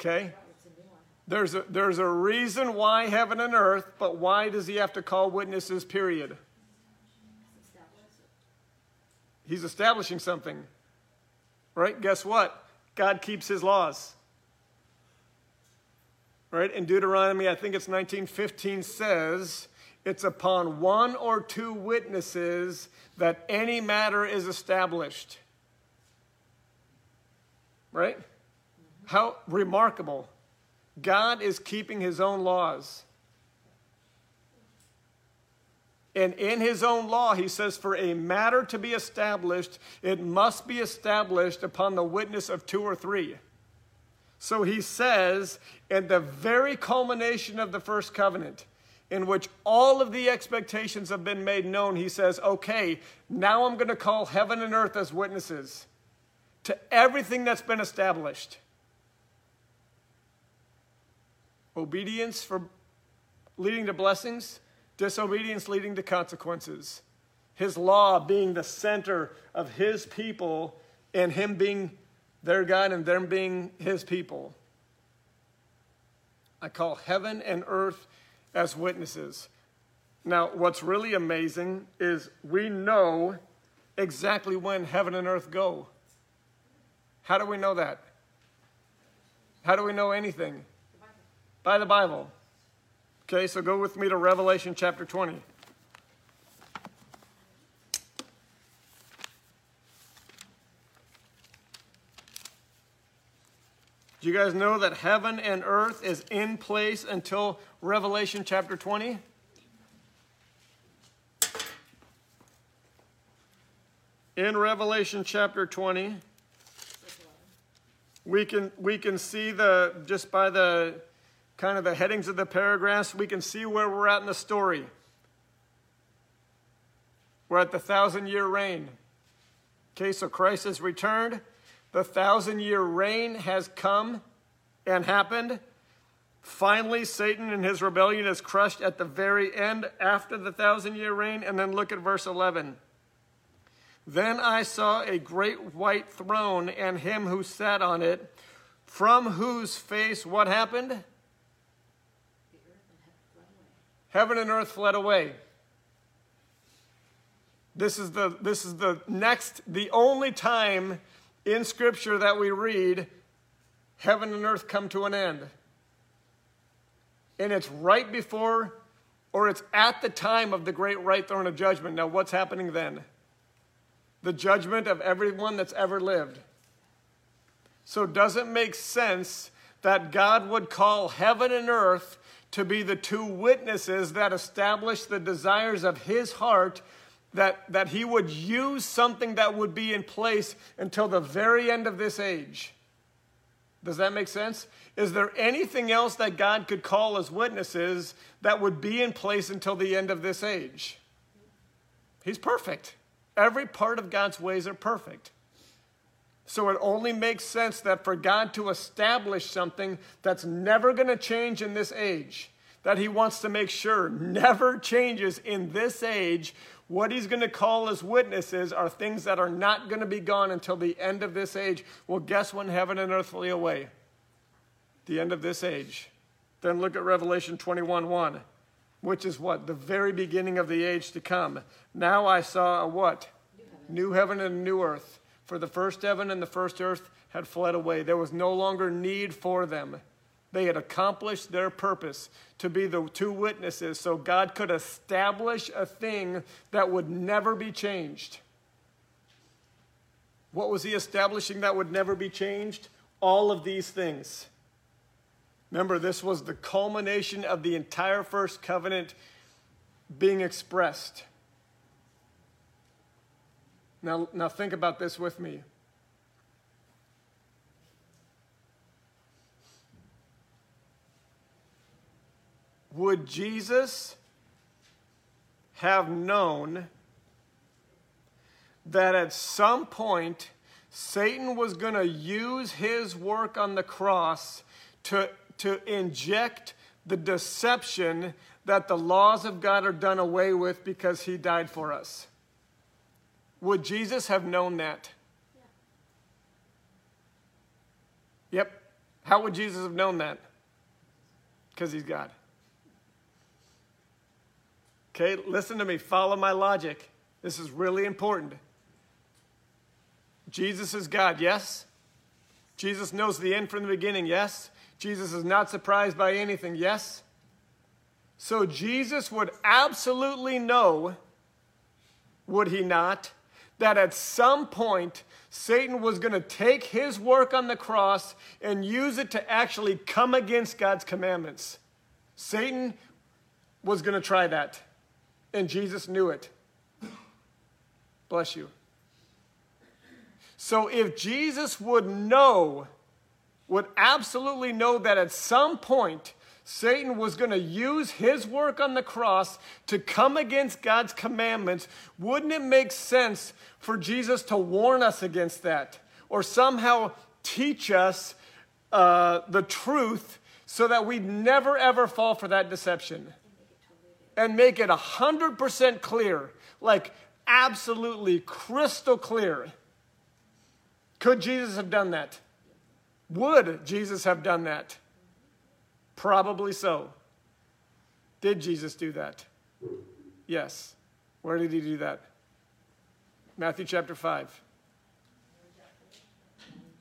Okay? There's a, there's a reason why heaven and earth, but why does he have to call witnesses, period? He's establishing something, right? Guess what? God keeps his laws, right? In Deuteronomy, I think it's nineteen fifteen, says, it's upon one or two witnesses that any matter is established, right? How remarkable. God is keeping his own laws. And in his own law, he says, for a matter to be established, it must be established upon the witness of two or three. So he says, at the very culmination of the first covenant, in which all of the expectations have been made known, he says, okay, now I'm going to call heaven and earth as witnesses to everything that's been established. Obedience for leading to blessings, disobedience leading to consequences. His law being the center of his people and him being their God and them being his people. I call heaven and earth as witnesses. Now, what's really amazing is we know exactly when heaven and earth go. How do we know that? How do we know anything? By the Bible. Okay, so go with me to Revelation chapter twenty. Do you guys know that heaven and earth is in place until Revelation chapter twenty? In Revelation chapter twenty, we can we can see the just by the kind of the headings of the paragraphs, we can see where we're at in the story. We're at the thousand-year reign. Okay, so Christ has returned. The thousand-year reign has come and happened. Finally, Satan and his rebellion is crushed at the very end after the thousand-year reign. And then look at verse eleven. Then I saw a great white throne and him who sat on it, from whose face what happened? Heaven and earth fled away. This is the, this is the next, the only time in Scripture that we read heaven and earth come to an end. And it's right before, or it's at the time of the great white throne of judgment. Now, what's happening then? The judgment of everyone that's ever lived. So does it make sense that God would call heaven and earth to be the two witnesses that establish the desires of his heart, that, that he would use something that would be in place until the very end of this age? Does that make sense? Is there anything else that God could call as witnesses that would be in place until the end of this age? He's perfect. Every part of God's ways are perfect. So it only makes sense that for God to establish something that's never going to change in this age, that he wants to make sure never changes in this age, what he's going to call as witnesses are things that are not going to be gone until the end of this age. Well, guess when heaven and earth flee away? The end of this age. Then look at Revelation twenty-one one, which is what? The very beginning of the age to come. Now I saw a what? New heaven and a new earth. For the first heaven and the first earth had fled away. There was no longer need for them. They had accomplished their purpose to be the two witnesses, so God could establish a thing that would never be changed. What was he establishing that would never be changed? All of these things. Remember, this was the culmination of the entire first covenant being expressed. Now, now think about this with me. Would Jesus have known that at some point Satan was going to use his work on the cross to, to inject the deception that the laws of God are done away with because he died for us? Would Jesus have known that? Yeah. Yep. How would Jesus have known that? Because he's God. Okay, listen to me. Follow my logic. This is really important. Jesus is God, yes? Jesus knows the end from the beginning, yes? Jesus is not surprised by anything, yes? So Jesus would absolutely know, would he not, that at some point Satan was going to take his work on the cross and use it to actually come against God's commandments. Satan was going to try that. And Jesus knew it. Bless you. So if Jesus would know, would absolutely know that at some point Satan was going to use his work on the cross to come against God's commandments, wouldn't it make sense for Jesus to warn us against that? Or somehow teach us uh, the truth so that we'd never ever fall for that deception? And make it one hundred percent clear, like absolutely crystal clear. Could Jesus have done that? Would Jesus have done that? Probably so. Did Jesus do that? Yes. Where did he do that? Matthew chapter five.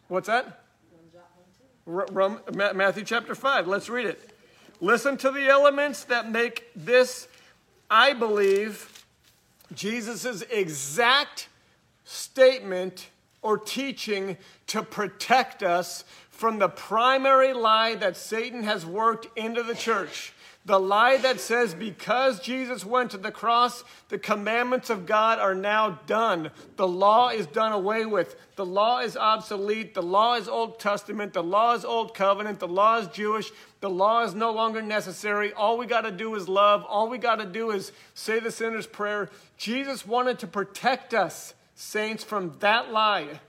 What's that? Matthew chapter five. Let's read it. Listen to the elements that make this, I believe, Jesus' exact statement or teaching to protect us from the primary lie that Satan has worked into the church. The lie that says because Jesus went to the cross, the commandments of God are now done. The law is done away with. The law is obsolete. The law is Old Testament. The law is Old Covenant. The law is Jewish. The law is no longer necessary. All we got to do is love. All we got to do is say the sinner's prayer. Jesus wanted to protect us, saints, from that lie.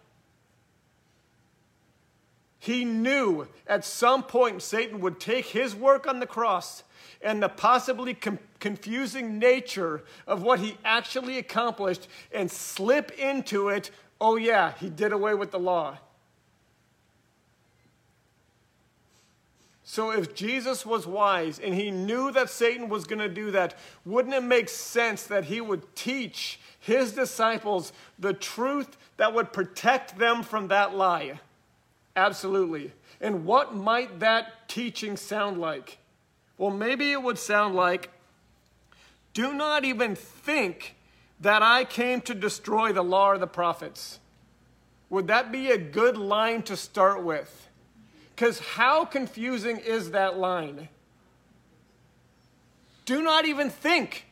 He knew at some point Satan would take his work on the cross and the possibly com- confusing nature of what he actually accomplished and slip into it, oh yeah, he did away with the law. So if Jesus was wise and he knew that Satan was going to do that, wouldn't it make sense that he would teach his disciples the truth that would protect them from that lie? Absolutely. And what might that teaching sound like? Well, maybe it would sound like, do not even think that I came to destroy the law or the prophets. Would that be a good line to start with? Because how confusing is that line? Do not even think.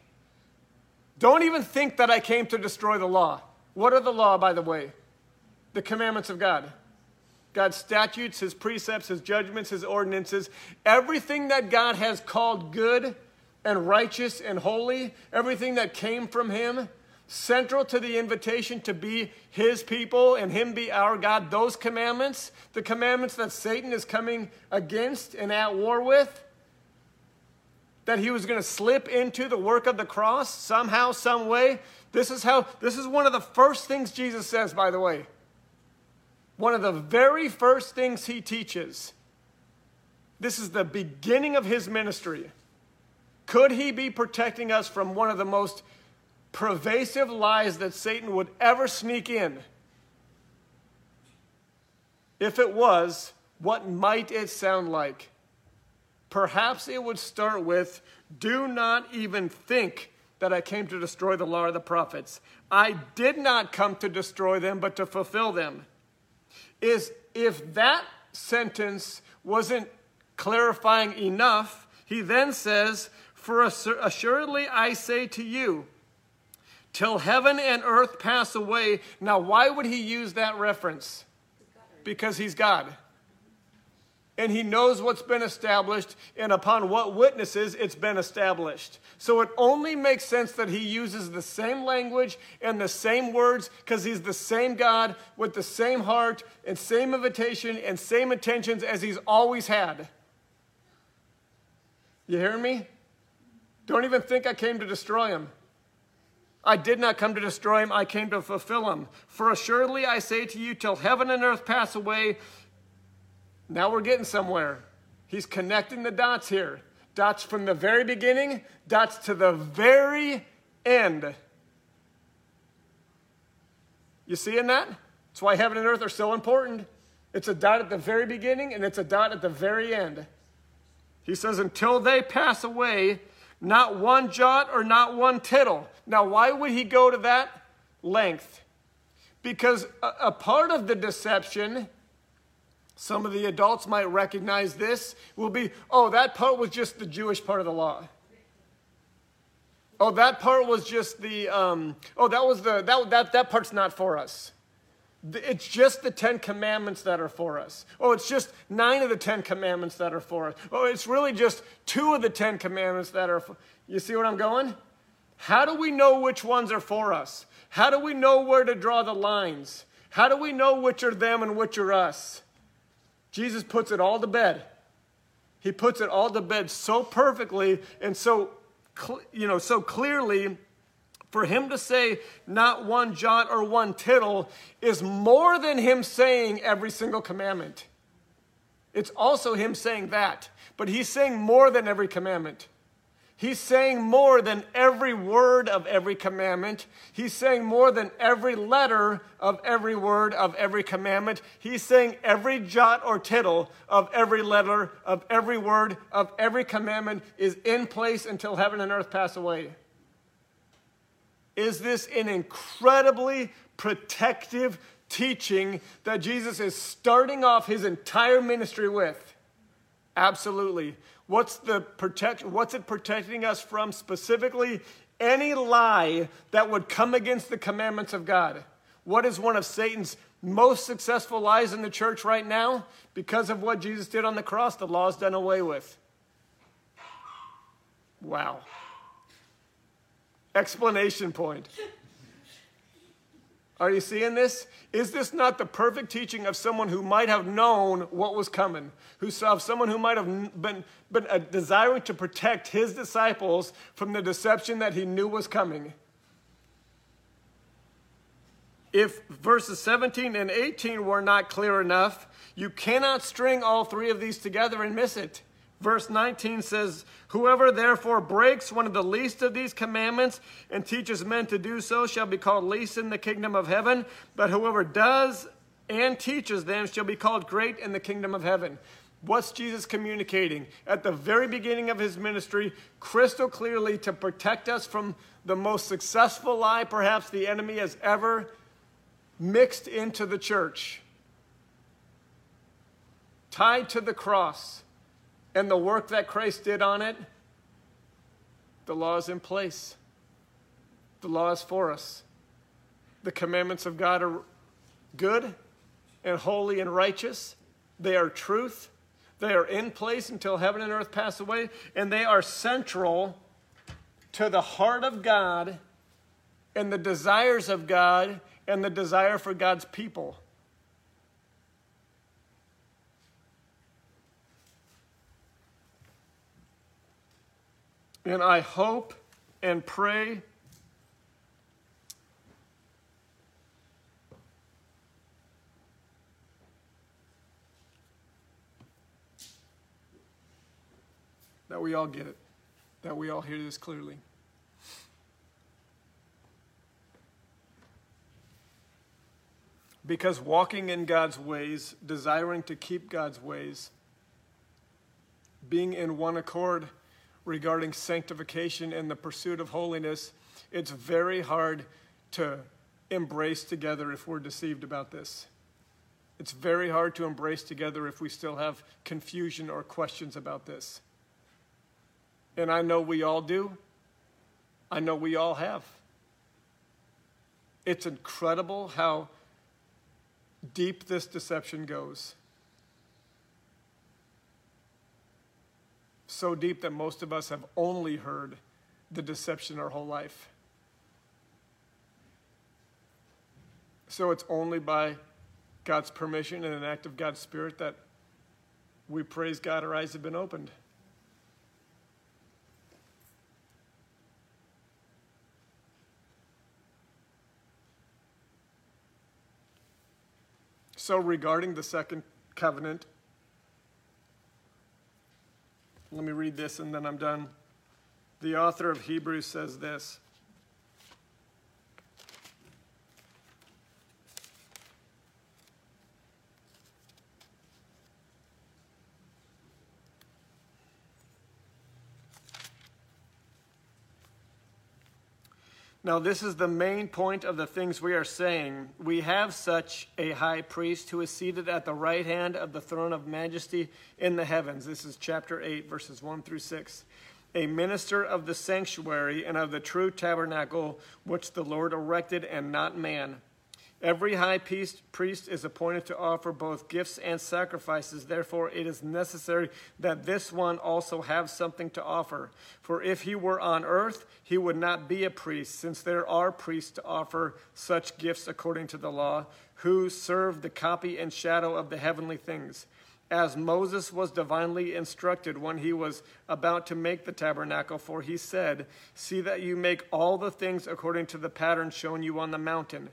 Don't even think that I came to destroy the law. What are the law, by the way? The commandments of God. God's statutes, his precepts, his judgments, his ordinances. Everything that God has called good and righteous and holy, everything that came from him, central to the invitation to be his people and him be our God, those commandments, the commandments that Satan is coming against and at war with, that he was going to slip into the work of the cross somehow, some way. This is how, this is one of the first things Jesus says, by the way. One of the very first things he teaches. This is the beginning of his ministry. Could he be protecting us from one of the most pervasive lies that Satan would ever sneak in? If it was, what might it sound like? Perhaps it would start with, do not even think that I came to destroy the law of the prophets. I did not come to destroy them, but to fulfill them. Is if that sentence wasn't clarifying enough, he then says, for assuredly I say to you, till heaven and earth pass away. Now, why would he use that reference? Because he's God. And he knows what's been established and upon what witnesses it's been established. So it only makes sense that he uses the same language and the same words because he's the same God with the same heart and same invitation and same intentions as he's always had. You hear me? Don't even think I came to destroy him. I did not come to destroy him, I came to fulfill him. For assuredly I say to you, till heaven and earth pass away. Now we're getting somewhere. He's connecting the dots here. Dots from the very beginning, dots to the very end. You seeing that? That's why heaven and earth are so important. It's a dot at the very beginning and it's a dot at the very end. He says, until they pass away, not one jot or not one tittle. Now, why would he go to that length? Because a, a part of the deception, some of the adults might recognize this, will be, oh, that part was just the Jewish part of the law. Oh, that part was just the, um, oh, that was the, that, that, that part's not for us. It's just the Ten Commandments that are for us. Oh, it's just nine of the Ten Commandments that are for us. Oh, it's really just two of the Ten Commandments that are for us. You see where I'm going? How do we know which ones are for us? How do we know where to draw the lines? How do we know which are them and which are us? Jesus puts it all to bed. He puts it all to bed so perfectly and so, you know, so clearly. For him to say not one jot or one tittle is more than him saying every single commandment. It's also him saying that. But he's saying more than every commandment. He's saying more than every word of every commandment. He's saying more than every letter of every word of every commandment. He's saying every jot or tittle of every letter of every word of every commandment is in place until heaven and earth pass away. Is this an incredibly protective teaching that Jesus is starting off his entire ministry with? Absolutely. What's the protect? What's it protecting us from specifically? Any lie that would come against the commandments of God. What is one of Satan's most successful lies in the church right now? Because of what Jesus did on the cross, the law is done away with. Wow. Explanation point. Are you seeing this? Is this not the perfect teaching of someone who might have known what was coming? Who saw someone who might have been, been uh, desiring to protect his disciples from the deception that he knew was coming? If verses seventeen and eighteen were not clear enough, you cannot string all three of these together and miss it. Verse nineteen says, "Whoever therefore breaks one of the least of these commandments and teaches men to do so shall be called least in the kingdom of heaven, but whoever does and teaches them shall be called great in the kingdom of heaven." What's Jesus communicating? At the very beginning of his ministry, crystal clearly to protect us from the most successful lie perhaps the enemy has ever mixed into the church, tied to the cross and the work that Christ did on it. The law is in place. The law is for us. The commandments of God are good and holy and righteous. They are truth. They are in place until heaven and earth pass away, and they are central to the heart of God and the desires of God and the desire for God's people. And I hope and pray that we all get it, that we all hear this clearly. Because walking in God's ways, desiring to keep God's ways, being in one accord regarding sanctification and the pursuit of holiness, it's very hard to embrace together if we're deceived about this. It's very hard to embrace together if we still have confusion or questions about this. And I know we all do. I know we all have. It's incredible how deep this deception goes. So deep that most of us have only heard the deception our whole life. So it's only by God's permission and an act of God's Spirit that we praise God, our eyes have been opened. So regarding the second covenant, let me read this and then I'm done. The author of Hebrews says this. Now, this is the main point of the things we are saying. We have such a high priest who is seated at the right hand of the throne of majesty in the heavens. This is chapter eight, verses one through six. A minister of the sanctuary and of the true tabernacle, which the Lord erected and not man. Every high priest is appointed to offer both gifts and sacrifices. Therefore, it is necessary that this one also have something to offer. For if he were on earth, he would not be a priest, since there are priests to offer such gifts according to the law, who serve the copy and shadow of the heavenly things. As Moses was divinely instructed when he was about to make the tabernacle, for he said, "See that you make all the things according to the pattern shown you on the mountain."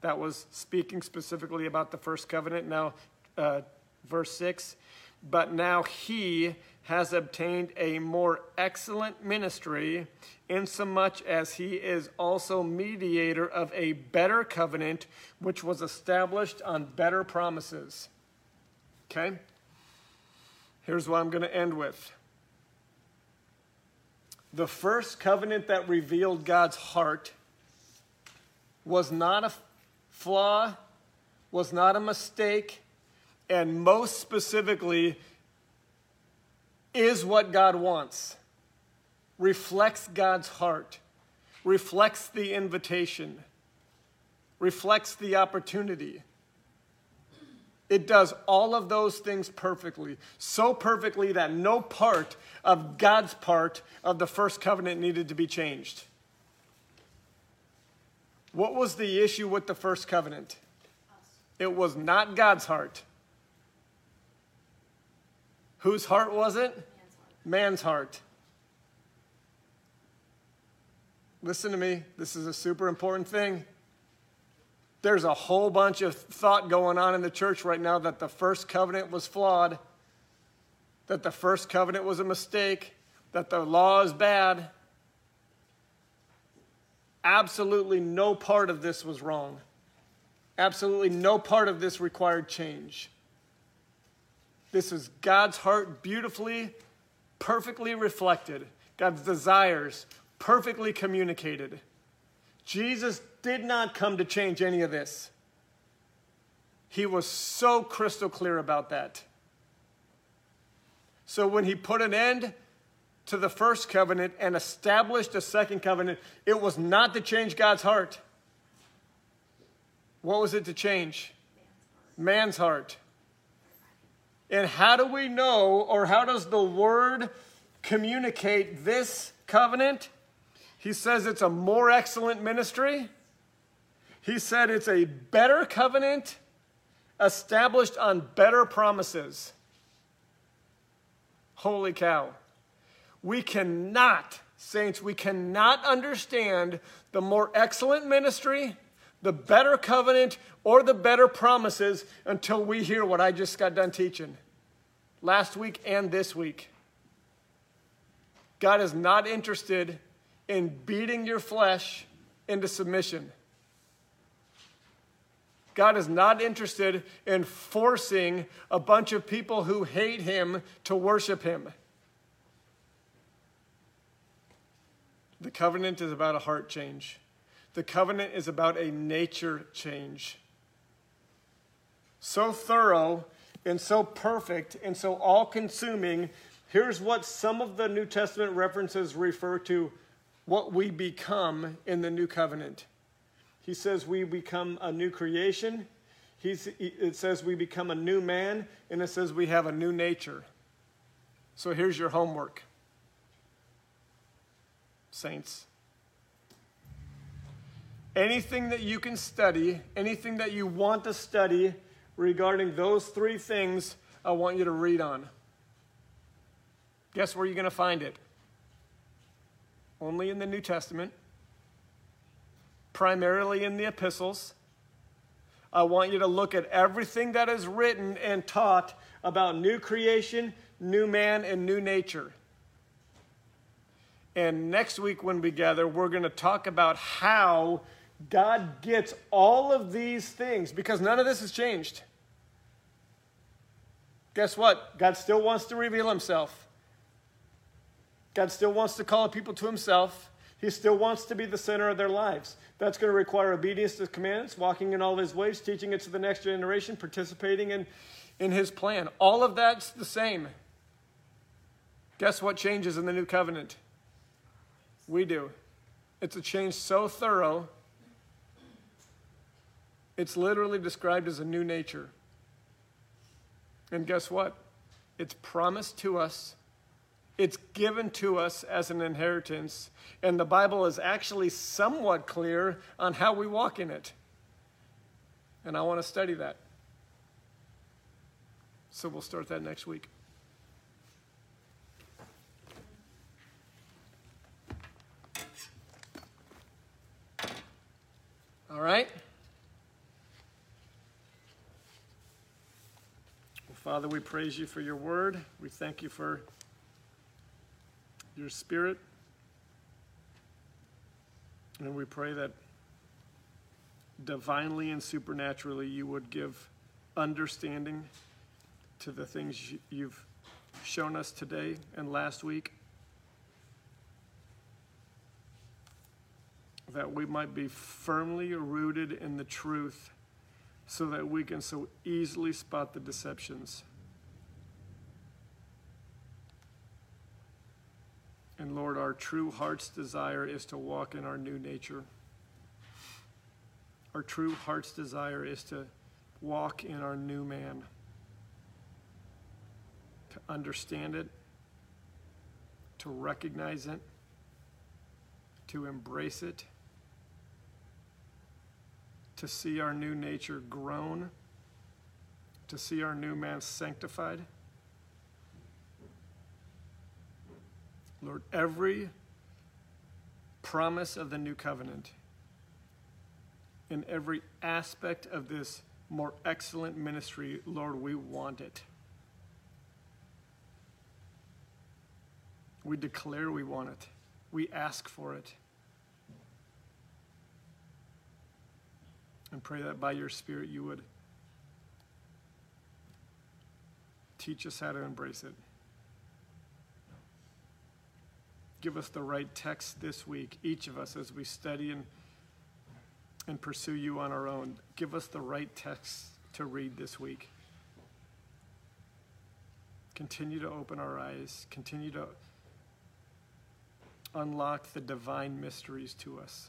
That was speaking specifically about the first covenant. Now, uh, verse six, but now he has obtained a more excellent ministry, insomuch as he is also mediator of a better covenant, which was established on better promises. Okay? Here's what I'm going to end with. The first covenant that revealed God's heart was not a flaw, was not a mistake, and most specifically is what God wants, reflects God's heart, reflects the invitation, reflects the opportunity. It does all of those things perfectly, so perfectly that no part of God's part of the first covenant needed to be changed. What was the issue with the first covenant? It was not God's heart. Whose heart was it? Man's heart. Man's heart. Listen to me. This is a super important thing. There's a whole bunch of thought going on in the church right now that the first covenant was flawed, that the first covenant was a mistake, that the law is bad. Absolutely no part of this was wrong. Absolutely no part of this required change. This is God's heart beautifully, perfectly reflected. God's desires perfectly communicated. Jesus did not come to change any of this. He was so crystal clear about that. So when he put an end to the first covenant and established a second covenant, it was not to change God's heart. What was it to change? Man's heart. And how do we know, or how does the word communicate this covenant? He says it's a more excellent ministry. He said it's a better covenant established on better promises. Holy cow. We cannot, saints, we cannot understand the more excellent ministry, the better covenant, or the better promises until we hear what I just got done teaching last week and this week. God is not interested in beating your flesh into submission. God is not interested in forcing a bunch of people who hate him to worship him. The covenant is about a heart change. The covenant is about a nature change. So thorough and so perfect and so all-consuming, here's what some of the New Testament references refer to what we become in the new covenant. He says we become a new creation. He's, it says we become a new man, and it says we have a new nature. So here's your homework, saints. Anything that you can study, anything that you want to study regarding those three things, I want you to read on. Guess where you're going to find it? Only in the New Testament, primarily in the epistles. I want you to look at everything that is written and taught about new creation, new man, and new nature. And next week when we gather, we're going to talk about how God gets all of these things, because none of this has changed. Guess what? God still wants to reveal himself. God still wants to call people to himself. He still wants to be the center of their lives. That's going to require obedience to his commandments, walking in all his ways, teaching it to the next generation, participating in, in his plan. All of that's the same. Guess what changes in the new covenant? We do. It's a change so thorough, it's literally described as a new nature. And guess what? It's promised to us. It's given to us as an inheritance. And the Bible is actually somewhat clear on how we walk in it. And I want to study that. So we'll start that next week. All right? Well, Father, we praise you for your word. We thank you for your spirit. And we pray that divinely and supernaturally you would give understanding to the things you've shown us today and last week, that we might be firmly rooted in the truth so that we can so easily spot the deceptions. And Lord, our true heart's desire is to walk in our new nature. Our true heart's desire is to walk in our new man, to understand it, to recognize it, to embrace it, to see our new nature grown, to see our new man sanctified. Lord, every promise of the new covenant in every aspect of this more excellent ministry. Lord, we want it. We declare we want it. We ask for it. And pray that by your Spirit you would teach us how to embrace it. Give us the right text this week, each of us, as we study and, and pursue you on our own. Give us the right text to read this week. Continue to open our eyes. Continue to unlock the divine mysteries to us.